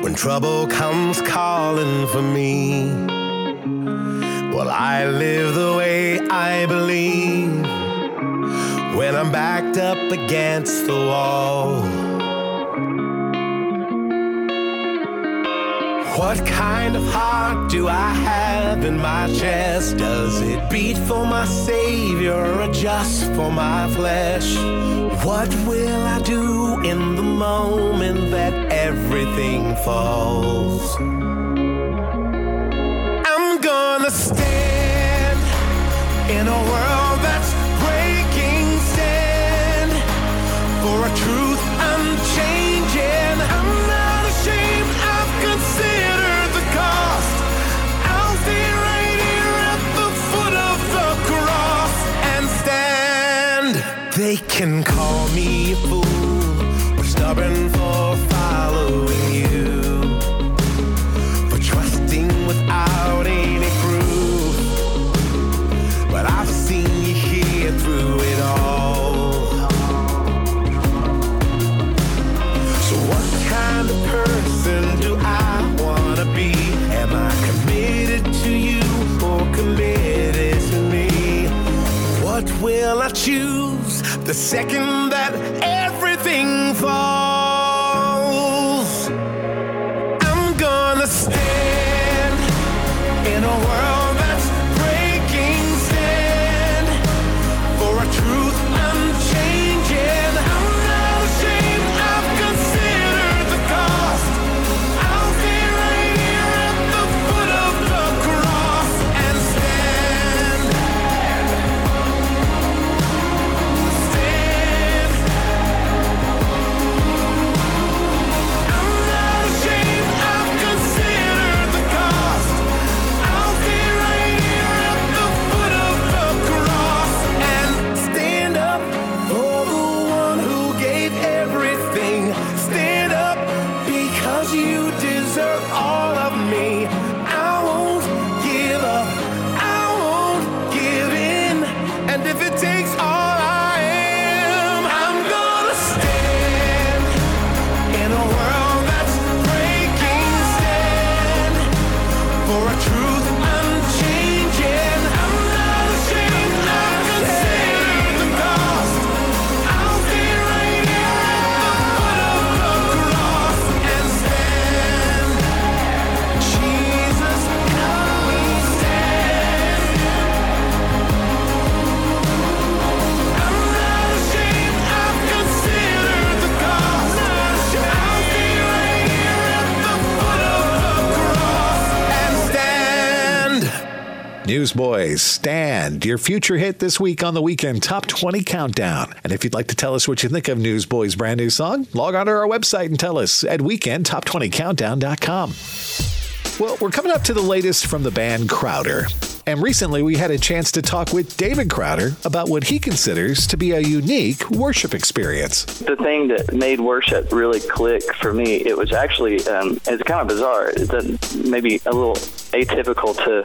when trouble comes calling for me? Will I live the way I believe when I'm backed up against the wall? What kind of heart do I have in my chest? Does it beat for my savior or just for my flesh? What will I do in the moment that everything falls? I'm gonna stand in a world that's breaking. Stand for a truth unchanging. I'm not ashamed, I've considered the cost. I'll stay right here at the foot of the cross and stand. They can call me a fool, stubborn for following you, for trusting without any proof, but I've seen you here through it all. So what kind of person do I want to be? Am I committed to you or committed to me? What will I choose the second that everything falls? I'm gonna stand in a world that's breaking. Stand for a truth unchanging. I'm not ashamed, I've considered the cost. I'll stay right here at the foot of the cross and stand. I'm not ashamed, I've considered the cost. I'll stay right here at the foot of the cross and stand up for the one who gave everything. Stand up because you deserve all of me. I won't give up, I won't give in, and if it takes all I am, I'm gonna stand in a world that's breaking. Stand for a truth unchanging. I'm not ashamed, I've considered the cost. I'll stay right here at the foot of the cross and stand. Jesus, help me stand. I'm not ashamed, I've considered the cost. I'll stay right here at the foot of the cross and stand. Newsboys, Stand, your future hit this week on the Weekend Top 20 Countdown. And if you'd like to tell us what you think of Newsboys' brand new song, log on to our website and tell us at weekendtop20countdown.com. Well, we're coming up to the latest from the band Crowder. And recently we had a chance to talk with David Crowder about what he considers to be a unique worship experience. The thing that made worship really click for me, it was actually, it's kind of bizarre, maybe a little atypical to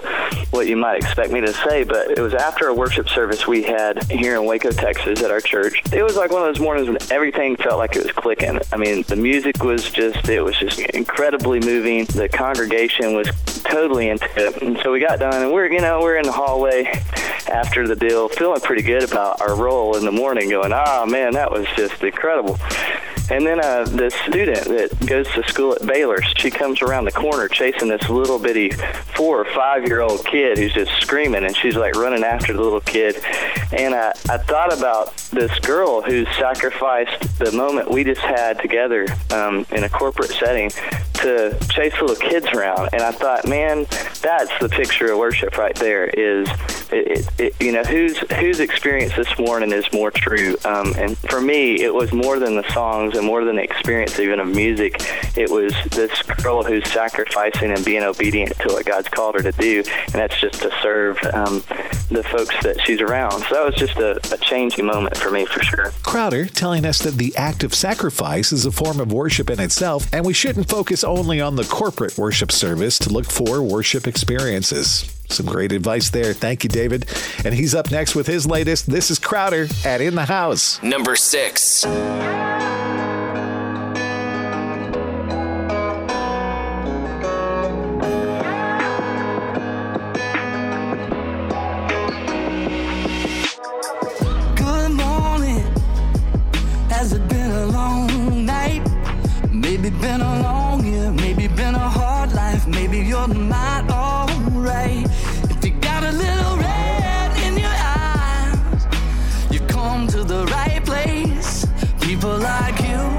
what you might expect me to say, but it was after a worship service we had here in Waco, Texas at our church. It was like one of those mornings when everything felt like it was clicking. I mean, the music was just incredibly moving. The congregation was totally into it. And so we got done, and we're in the hallway after the deal feeling pretty good about our role in the morning, going, oh man, that was just incredible. And then this student that goes to school at Baylor, she comes around the corner chasing this little bitty 4 or 5-year-old kid who's just screaming, and she's like running after the little kid. And I thought about this girl who sacrificed the moment we just had together in a corporate setting to chase little kids around. And I thought, man, that's the picture of worship right there, is whose experience this morning is more true. And for me, it was more than the songs and more than the experience even of music. It was this girl who's sacrificing and being obedient to what God's called her to do, and that's just to serve the folks that she's around. So that was just a changing moment for me, for sure. Crowder telling us that the act of sacrifice is a form of worship in itself, and we shouldn't focus only on the corporate worship service to look for worship experiences. Some great advice there. Thank you, David. And he's up next with his latest. This is Crowder at In the House. Number 6. Good morning. Has it been a long night? Maybe been a long year. Maybe been a hard life. Maybe you're not all right. If you got a little red in your eyes, you come to the right place. People like you,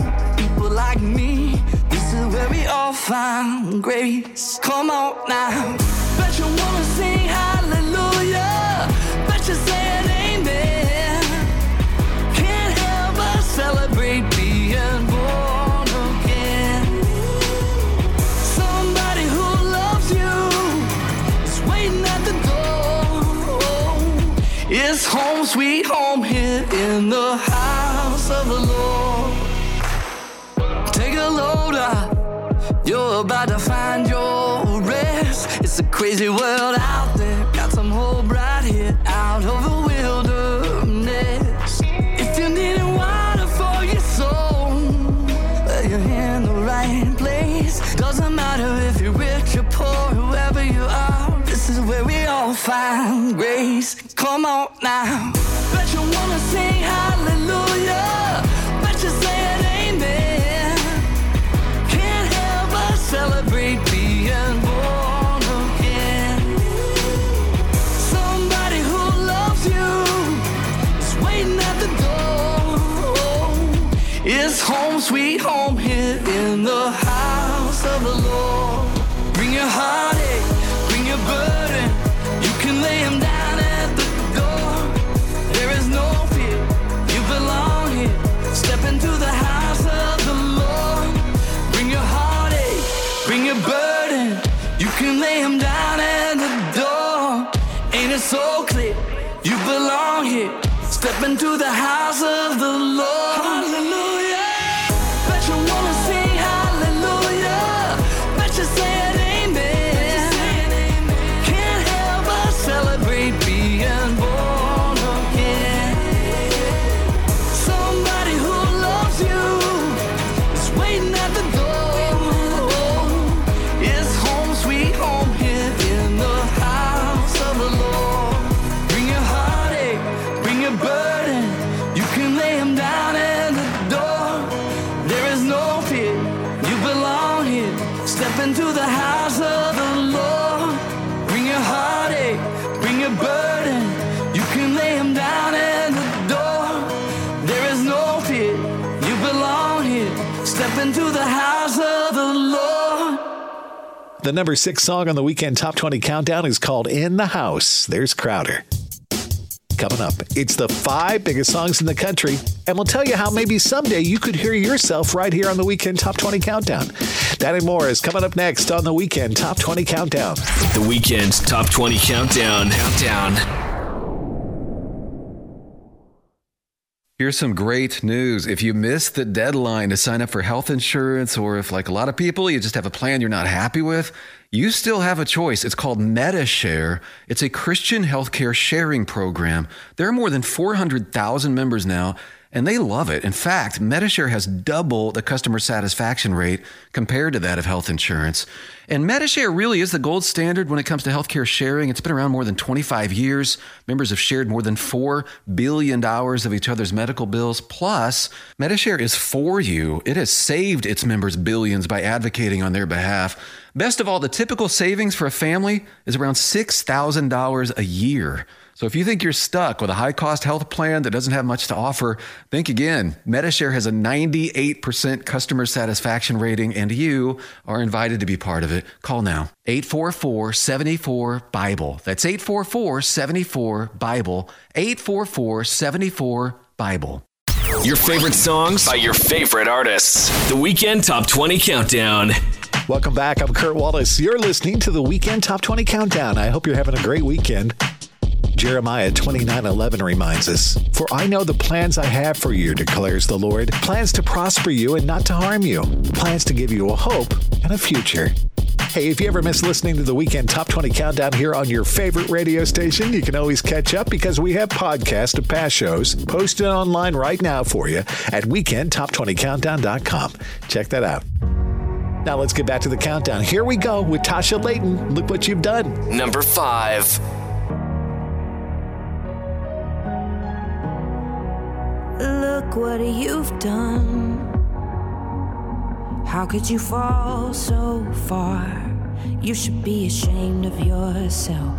people like me, this is where we all find grace. Come on now. Bet you wanna sing hallelujah. Bet you're saying amen. Can't help but celebrate being born. It's home sweet home here in the house of the Lord. Take a load up, you're about to find your rest. It's a crazy world out there, got some hope right here out of the wilderness. If you're needing water for your soul, well, you're in the right place. Doesn't matter if you're rich or poor, whoever you are, is where we all find grace. Come on now. Bet you wanna sing hallelujah. Bet you're saying amen. Can't help but celebrate being born again. Somebody who loves you is waiting at the door. It's home sweet home here in the house of the Lord. Bring your heartache, burden, you can lay him down at the door. There is no fear, you belong here. Step into the house of the Lord. Bring your heartache, bring your burden, you can lay him down at the door. Ain't it so clear, you belong here. Step into the house of the Lord. Hallelujah. Bet you wanna sing hallelujah. Bet you say it. The number 6 song on the Weekend Top 20 Countdown is called In the House. There's Crowder. Coming up, it's the 5 biggest songs in the country, and we'll tell you how maybe someday you could hear yourself right here on the Weekend Top 20 Countdown. That and more is coming up next on the Weekend Top 20 Countdown. The Weekend Top 20 Countdown. Here's some great news. If you missed the deadline to sign up for health insurance, or if like a lot of people, you just have a plan you're not happy with, you still have a choice. It's called MediShare. It's a Christian healthcare sharing program. There are more than 400,000 members now, and they love it. In fact, MediShare has double the customer satisfaction rate compared to that of health insurance. And MediShare really is the gold standard when it comes to healthcare sharing. It's been around more than 25 years. Members have shared more than $4 billion of each other's medical bills. Plus, MediShare is for you. It has saved its members billions by advocating on their behalf. Best of all, the typical savings for a family is around $6,000 a year. So if you think you're stuck with a high-cost health plan that doesn't have much to offer, think again. MediShare has a 98% customer satisfaction rating, and you are invited to be part of it. Call now. 844-74-BIBLE. That's 844-74-BIBLE. 844-74-BIBLE. Your favorite songs by your favorite artists. The Weekend Top 20 Countdown. Welcome back. I'm Kurt Wallace. You're listening to The Weekend Top 20 Countdown. I hope you're having a great weekend. Jeremiah 29:11 reminds us, "For I know the plans I have for you, declares the Lord, plans to prosper you and not to harm you, plans to give you a hope and a future." Hey, if you ever miss listening to the Weekend Top 20 Countdown here on your favorite radio station, you can always catch up because we have podcasts of past shows posted online right now for you at weekendtop20countdown.com. Check that out. Now let's get back to the countdown. Here we go with Tasha Layton. Look What You've Done. Number 5. Look what you've done. How could you fall so far? You should be ashamed of yourself.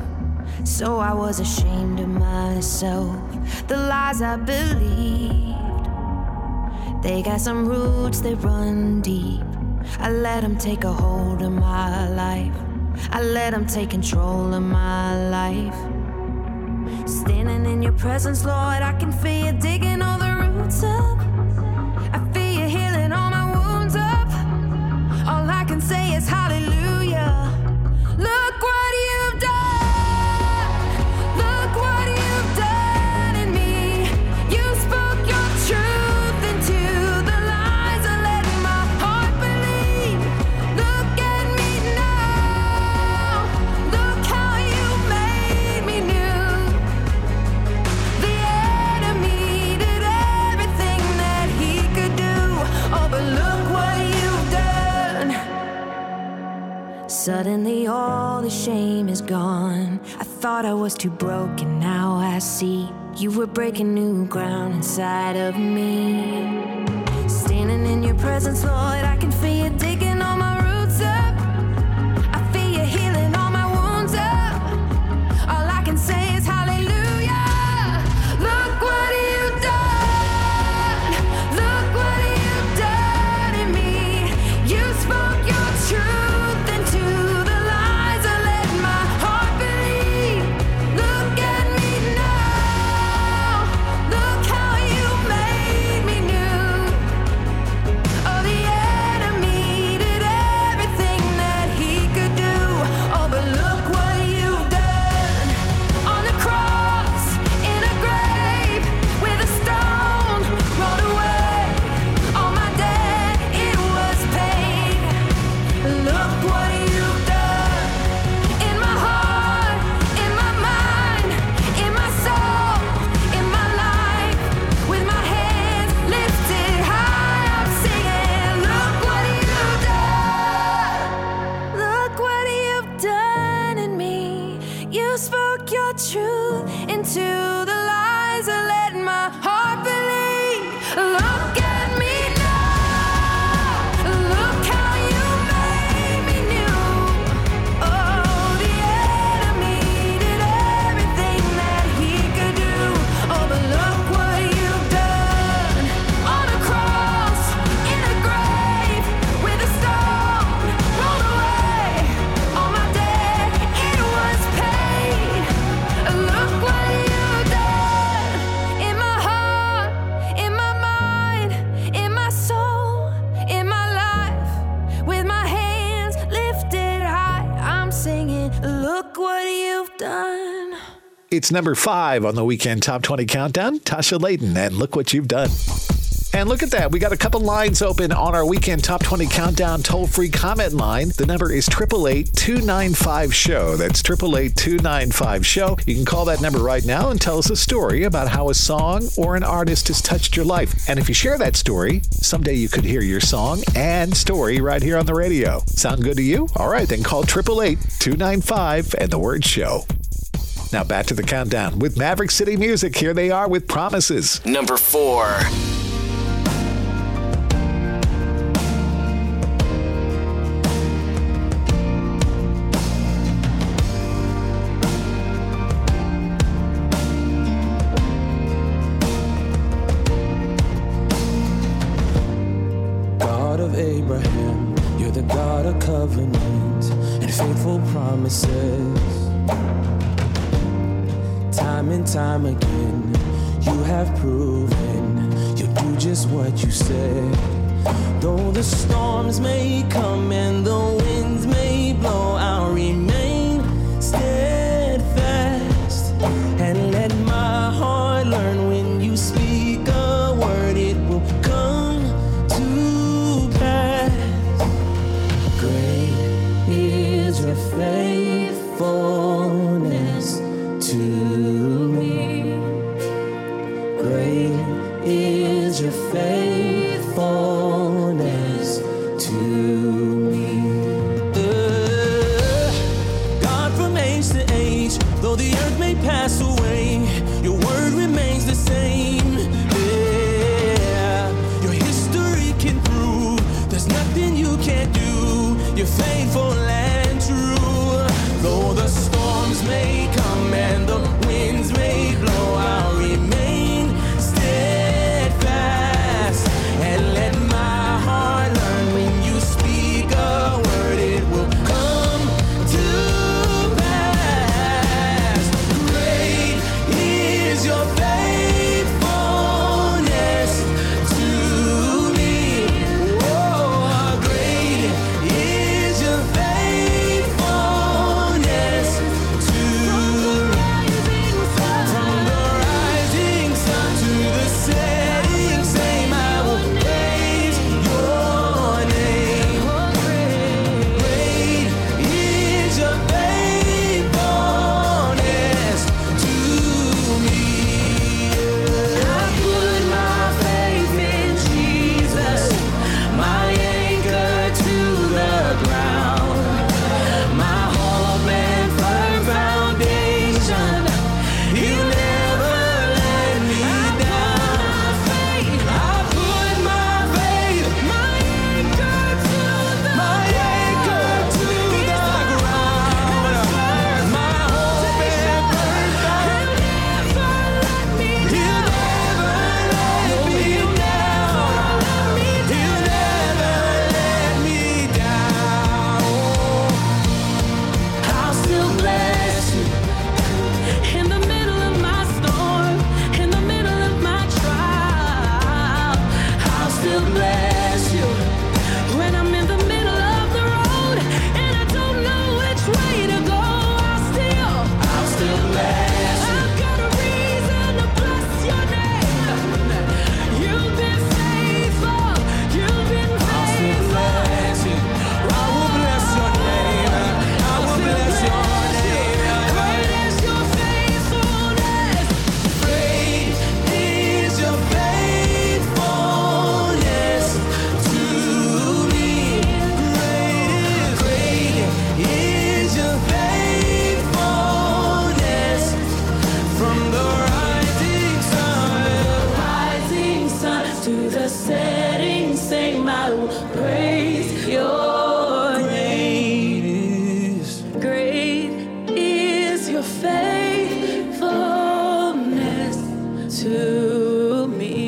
So I was ashamed of myself. The lies I believed, they got some roots that run deep. I let them take a hold of my life. I let them take control of my life. Standing in your presence, Lord, I can feel you digging all the roots up. I feel you healing all my wounds up. All I can say is hallelujah. Look what you've done. Look what you've done in me. You spoke your truth. Suddenly all the shame is gone. I thought I was too broken, now I see you were breaking new ground inside of me. Standing in your presence, Lord, I can feel you digging all my roots up. I feel you healing all my wounds up. All I can say is hallelujah. Look what you've done. Look what you've done in me. You spoke your truth. It's number 5 on the Weekend Top 20 Countdown, Tasha Layton, and Look What You've Done. And look at that. We got a couple lines open on our Weekend Top 20 Countdown toll-free comment line. The number is 888-295-SHOW. That's 888-295-SHOW. You can call that number right now and tell us a story about how a song or an artist has touched your life. And if you share that story, someday you could hear your song and story right here on the radio. Sound good to you? All right, then call 888-295 and the word SHOW. Now back to the countdown with Maverick City Music. Here they are with Promises. Number 4. God of covenants and faithful promises. Time and time again, you have proven you do just what you said. Though the storms may come and the winds may blow, I'll remain steadfast and let my heart learn when you speak a word, it will come to pass. Great is your faithfulness to me. Great is your faithfulness. Pass away, your word remains the same. Yeah, your history can prove there's nothing you can't do. You're faithful and true. Though the storms may come and the winds may blow, I'll remain steadfast and let my heart learn when you speak a word, it will come to. Your faithfulness to me. Oh, how great is your faithfulness to me. From the rising sun to the setting same, I will praise your name. Great is your faithfulness to me.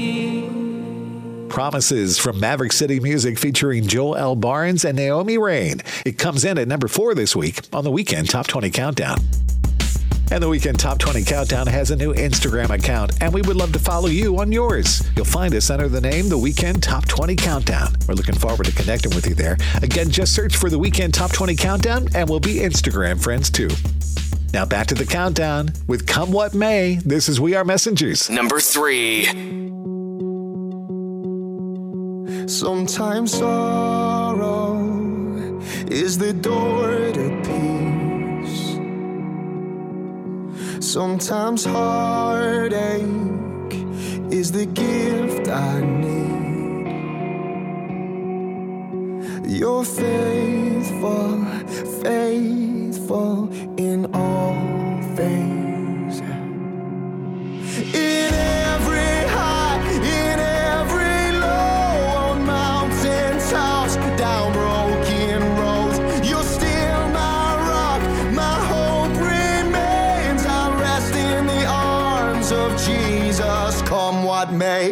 Promises from Maverick City Music featuring Joel L. Barnes and Naomi Raine. It comes in at number 4 this week on the Weekend Top 20 Countdown. And the Weekend Top 20 Countdown has a new Instagram account, and we would love to follow you on yours. You'll find us under the name The Weekend Top 20 Countdown. We're looking forward to connecting with you there. Again, just search for The Weekend Top 20 Countdown, and we'll be Instagram friends too. Now back to the countdown with Come What May. This is We Are Messengers. Number 3. Sometimes sorrow is the door to peace. Sometimes heartache is the gift I need. You're faithful, faithful in all things. In every high, in every house, down broken roads, you're still my rock, my hope remains. I rest in the arms of Jesus, come what may.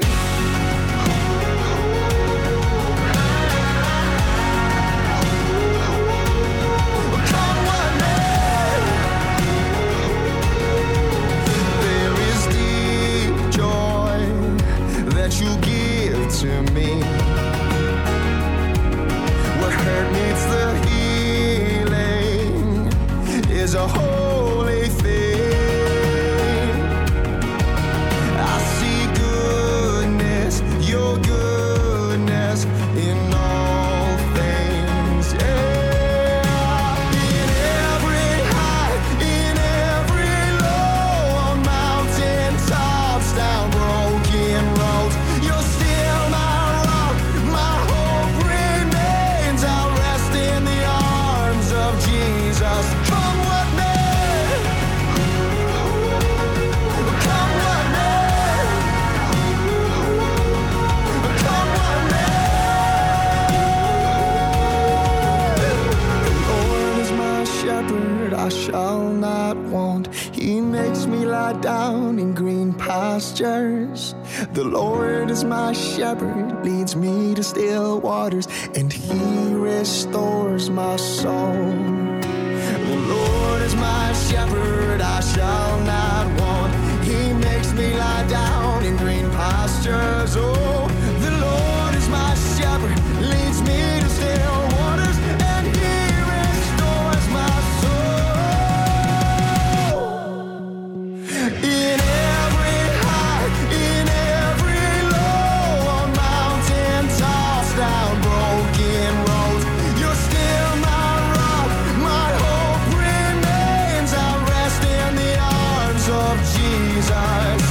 I shall not want. He makes me lie down in green pastures. The Lord is my shepherd, leads me to still waters, and he restores my soul. The Lord is my shepherd, I shall not want. He makes me lie down in green pastures. Oh, the Lord is my shepherd, leads me to still waters, and he restores my soul. In every high, in every low, on mountain tossed down broken roads, you're still my rock, my hope remains. I rest in the arms of Jesus. In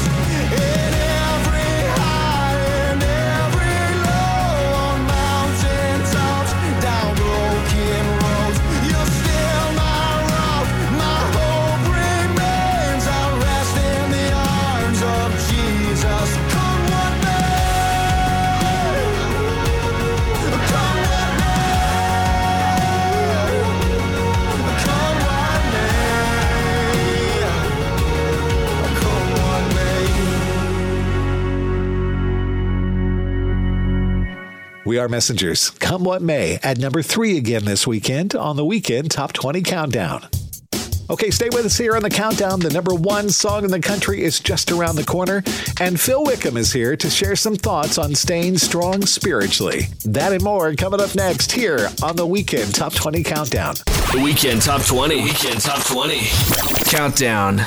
every high, in every low, on mountain tops, down broken roads, you're still my rock, my hope remains. I rest in the arms of Jesus. Come what may, come what may, come what may, come what may. We Are Messengers, Come What May, at number 3 again this weekend on the Weekend Top 20 Countdown. Okay, stay with us here on the countdown. The number one song in the country is just around the corner, and Phil Wickham is here to share some thoughts on staying strong spiritually. That and more coming up next here on the Weekend Top 20 Countdown. The Weekend Top 20. Weekend Top 20. Countdown.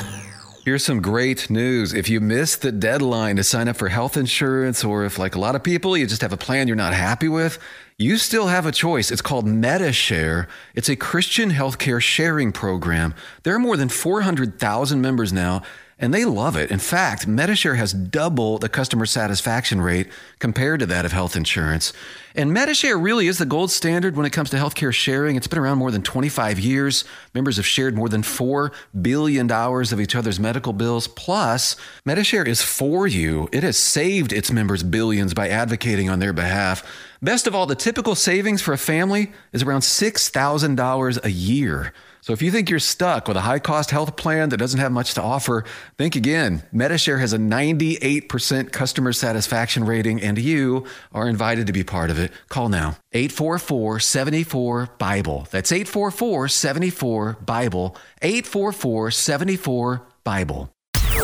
Here's some great news. If you missed the deadline to sign up for health insurance, or if, like a lot of people, you just have a plan you're not happy with, you still have a choice. It's called MediShare. It's a Christian healthcare sharing program. There are more than 400,000 members now, and they love it. In fact, MediShare has double the customer satisfaction rate compared to that of health insurance. And MediShare really is the gold standard when it comes to healthcare sharing. It's been around more than 25 years. Members have shared more than $4 billion of each other's medical bills. Plus, MediShare is for you. It has saved its members billions by advocating on their behalf. Best of all, the typical savings for a family is around $6,000 a year. So if you think you're stuck with a high-cost health plan that doesn't have much to offer, think again. MediShare has a 98% customer satisfaction rating, and you are invited to be part of it. Call now. 844-74-BIBLE. That's 844-74-BIBLE. 844-74-BIBLE.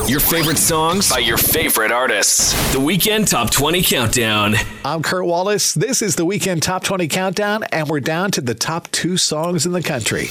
Your favorite songs by your favorite artists. The Weekend Top 20 Countdown. I'm Kurt Wallace. This is the Weekend Top 20 Countdown, and we're down to the top 2 songs in the country.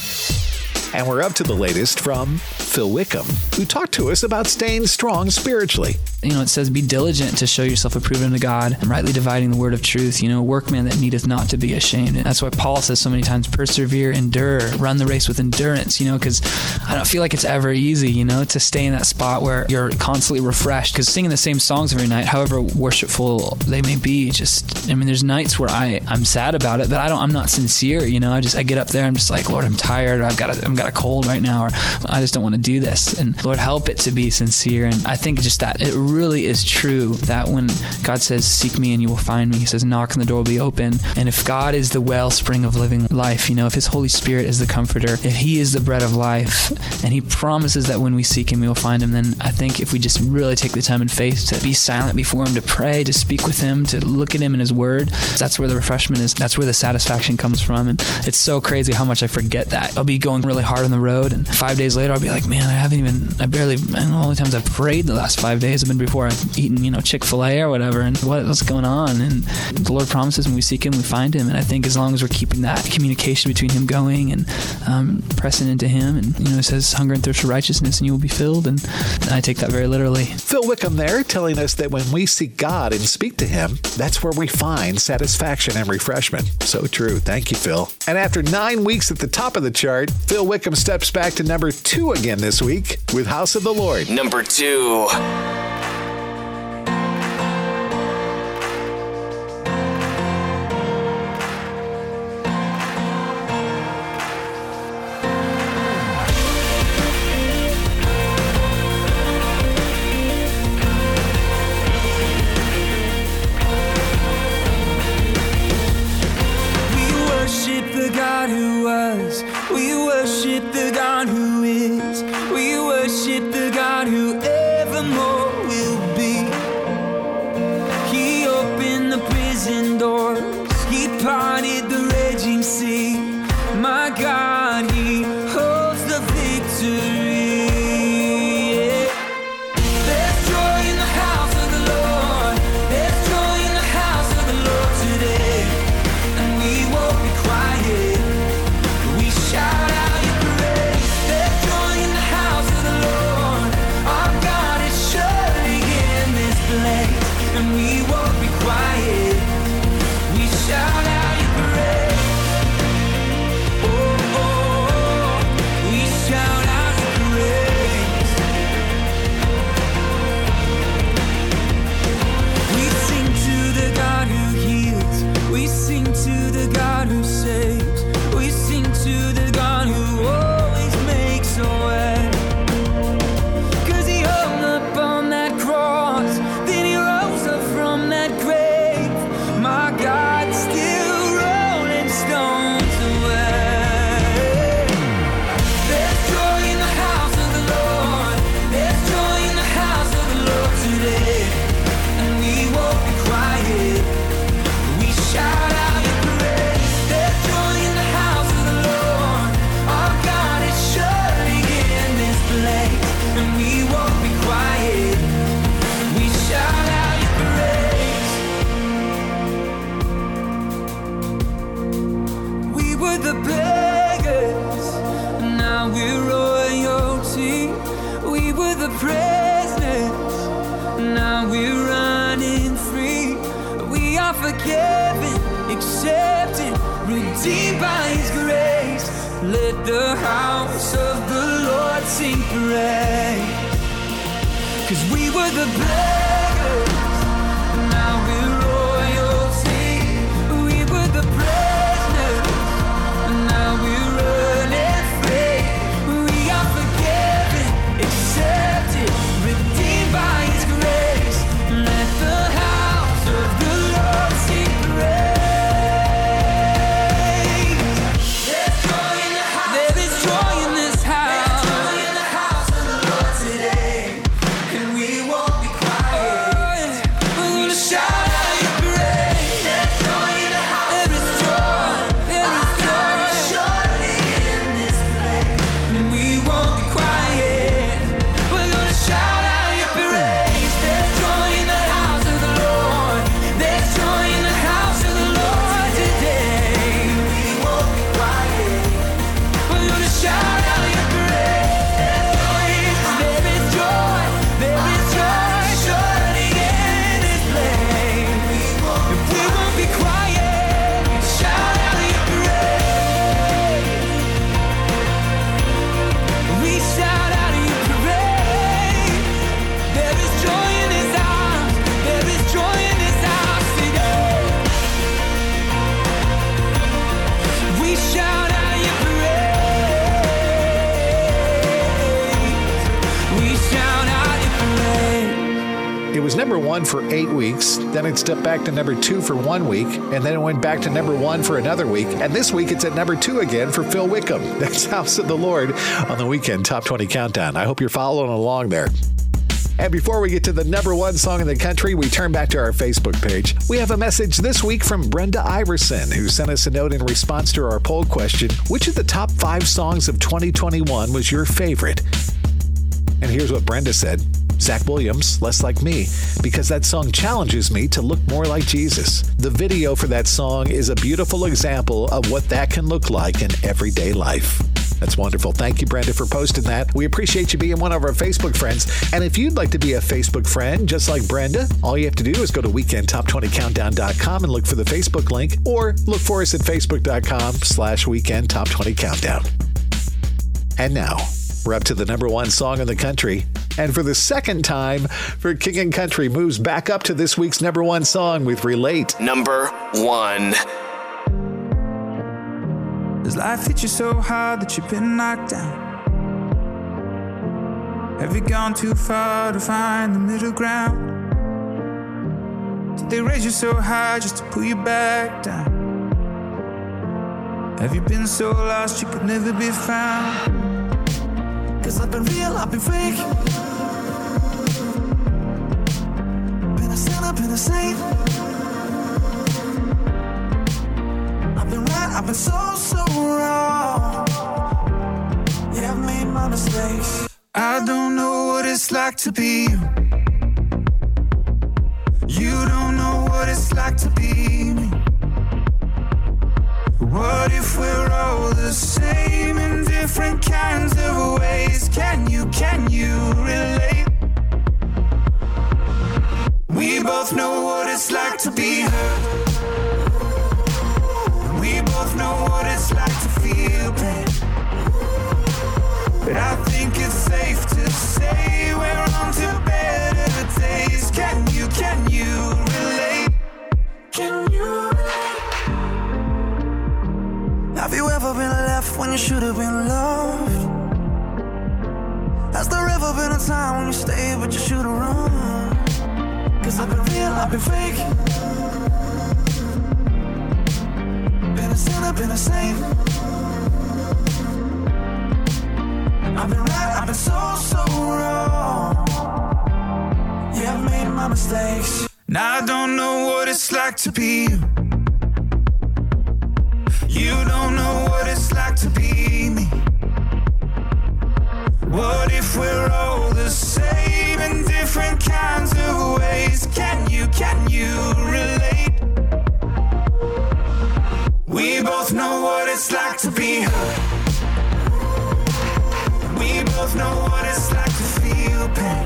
And we're up to the latest from Phil Wickham, who talked to us about staying strong spiritually. You know, it says, be diligent to show yourself approved unto God and rightly dividing the word of truth. You know, workman that needeth not to be ashamed. And that's why Paul says so many times, persevere, endure, run the race with endurance, you know, because I don't feel like it's ever easy, you know, to stay in that spot where you're constantly refreshed. Because singing the same songs every night, however worshipful they may be, just, I mean, there's nights where I'm sad about it, but I'm not sincere, you know. I get up there, I'm just like, Lord, I'm tired, or I've got a cold right now, or I just don't want to do this. And Lord, help it to be sincere. And I think just that it really is true that when God says, seek me and you will find me, he says, knock and the door will be open. And if God is the wellspring of living life, you know, if his Holy Spirit is the comforter, if he is the bread of life, and he promises that when we seek him, we will find him, then I think if we just really take the time and faith to be silent before him, to pray, to speak with him, to look at him in his word, that's where the refreshment is. That's where the satisfaction comes from. And it's so crazy how much I forget that. I'll be going really hard on the road, and 5 days later I'll be like, man, I don't know, all the times I've prayed the last 5 days have been before I've eaten, you know, Chick-fil-A or whatever, and what's going on. And the Lord promises when we seek him, we find him. And I think as long as we're keeping that communication between him going and pressing into him, and, you know, it says hunger and thirst for righteousness and you will be filled, and I take that very literally. Phil Wickham there telling us that when we seek God and speak to him, that's where we find satisfaction and refreshment. So true. Thank you, Phil. And after 9 weeks at the top of the chart, Phil Wickham steps back to number 2 again this week with House of the Lord. Number 2. We worship the God who who was. We worship the God who is. We worship the God who evermore will be. He opened the prison doors. He parted the raging sea. My God, He holds the victory. The house of the Lord sing praise, 'cause we were the beggars, now we're royalty. We were the prisoners, now we're running free. We are forgiven, accepted, redeemed by His grace. Let the house of the Lord sing praise. Number one for 8 weeks, then it stepped back to number two for 1 week, and then it went back to number one for another week, and this week it's at number two again for Phil Wickham. That's House of the Lord on the Weekend Top 20 Countdown. I hope you're following along there. And before we get to the number one song in the country, we turn back to our Facebook page. We have a message this week from Brenda Iverson, who sent us a note in response to our poll question, which of the top 5 songs of 2021 was your favorite? And here's what Brenda said. Zach Williams, Less Like Me, because that song challenges me to look more like Jesus. The video for that song is a beautiful example of what that can look like in everyday life. That's wonderful. Thank you, Brenda, for posting that. We appreciate you being one of our Facebook friends. And if you'd like to be a Facebook friend, just like Brenda, all you have to do is go to WeekendTop20Countdown.com and look for the Facebook link, or look for us at Facebook.com/WeekendTop20Countdown. And now, we're up to the number one song in the country. And for the second time, For King and Country moves back up to this week's number one song with Relate. Number one. Does life hit you so hard that you've been knocked down? Have you gone too far to find the middle ground? Did they raise you so high just to pull you back down? Have you been so lost you could never be found? Cause I've been real, I've been fake. Been a sinner, been a saint. I've been right, I've been so wrong. Yeah, I've made my mistakes. I don't know what it's like to be you. You don't know what it's like to be me. What if we're all the same in different kinds of ways? Can you relate? We both know what it's like to be hurt. We both know what it's like to feel pain. But I think it's safe to say we're on to better days. Can you relate? Can you relate? Have you ever been left when you should have been loved? Has there ever been a time when you stayed but you should have run? Cause I've been real, I've been fake. Been a sinner, been a saint. I've been right, I've been so wrong. Yeah, I've made my mistakes. Now I don't know what it's like to be you. You don't know what it's like to be me. What if we're all the same in different kinds of ways? Can you relate? We both know what it's like to be hurt. We both know what it's like to feel pain.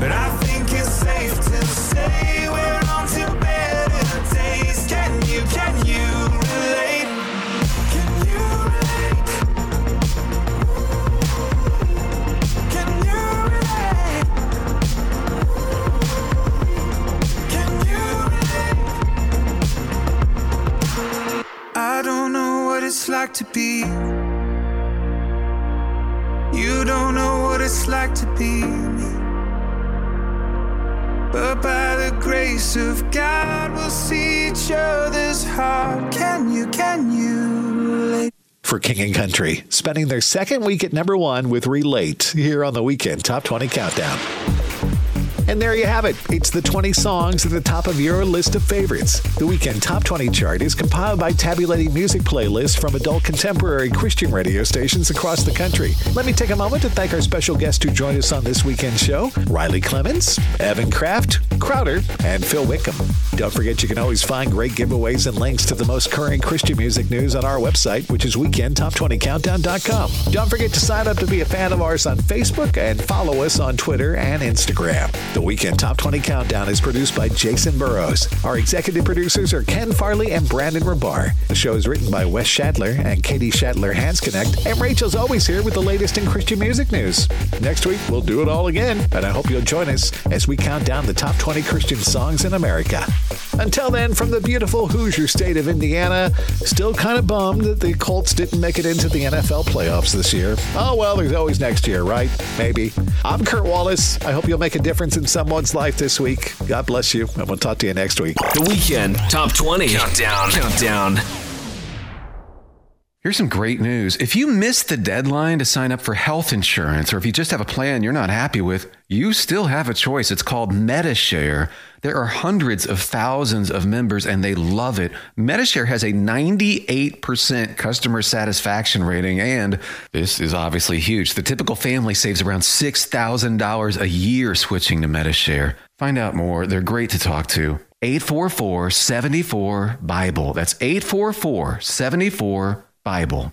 But I think it's safe to say we're on to better days. Can you relate? Can you relate? Can you relate? Can you relate? I don't know what it's like to be. You don't know what it's like to be me. But by the grace of God, we'll see each other's heart. Can you relate? For King and Country, spending their second week at number one with Relate here on the Weekend Top 20 Countdown. And there you have it. It's the 20 songs at the top of your list of favorites. The Weekend Top 20 chart is compiled by tabulating music playlists from adult contemporary Christian radio stations across the country. Let me take a moment to thank our special guests who joined us on this weekend show, Riley Clements, Evan Craft, Crowder, and Phil Wickham. Don't forget you can always find great giveaways and links to the most current Christian music news on our website, which is weekendtop20countdown.com. Don't forget to sign up to be a fan of ours on Facebook and follow us on Twitter and Instagram. The Weekend Top 20 Countdown is produced by Jason Burrows. Our executive producers are Ken Farley and Brandon Rabar. The show is written by Wes Shatler and Katie Shatler-Hansconnect. And Rachel's always here with the latest in Christian music news. Next week, we'll do it all again. And I hope you'll join us as we count down the top 20 Christian songs in America. Until then, from the beautiful Hoosier state of Indiana, still kind of bummed that the Colts didn't make it into the NFL playoffs this year. Oh, well, there's always next year, right? Maybe. I'm Kurt Wallace. I hope you'll make a difference in someone's life this week. God bless you, and we'll talk to you next week. The Weekend Top 20 Countdown. Here's some great news. If you missed the deadline to sign up for health insurance, or if you just have a plan you're not happy with, you still have a choice. It's called MediShare. There are hundreds of thousands of members, and they love it. MediShare has a 98% customer satisfaction rating, and this is obviously huge. The typical family saves around $6,000 a year switching to MediShare. Find out more. They're great to talk to. 844-74-BIBLE. That's 844-74-BIBLE.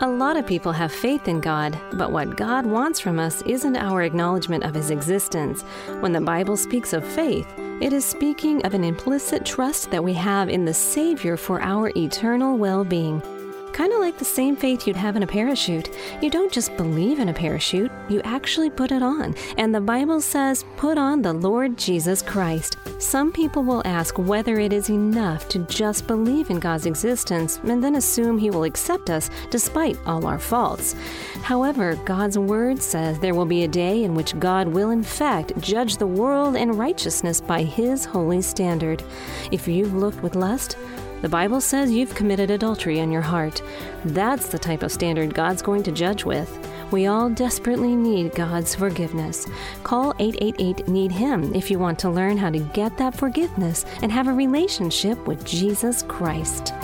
A lot of people have faith in God, but what God wants from us isn't our acknowledgement of His existence. When the Bible speaks of faith, it is speaking of an implicit trust that we have in the Savior for our eternal well-being. Kind of like the same faith you'd have in a parachute. You don't just believe in a parachute, you actually put it on. And the Bible says, put on the Lord Jesus Christ. Some people will ask whether it is enough to just believe in God's existence and then assume He will accept us despite all our faults. However, God's Word says there will be a day in which God will in fact judge the world in righteousness by His holy standard. If you've looked with lust, the Bible says you've committed adultery in your heart. That's the type of standard God's going to judge with. We all desperately need God's forgiveness. Call 888-NEED-HIM if you want to learn how to get that forgiveness and have a relationship with Jesus Christ.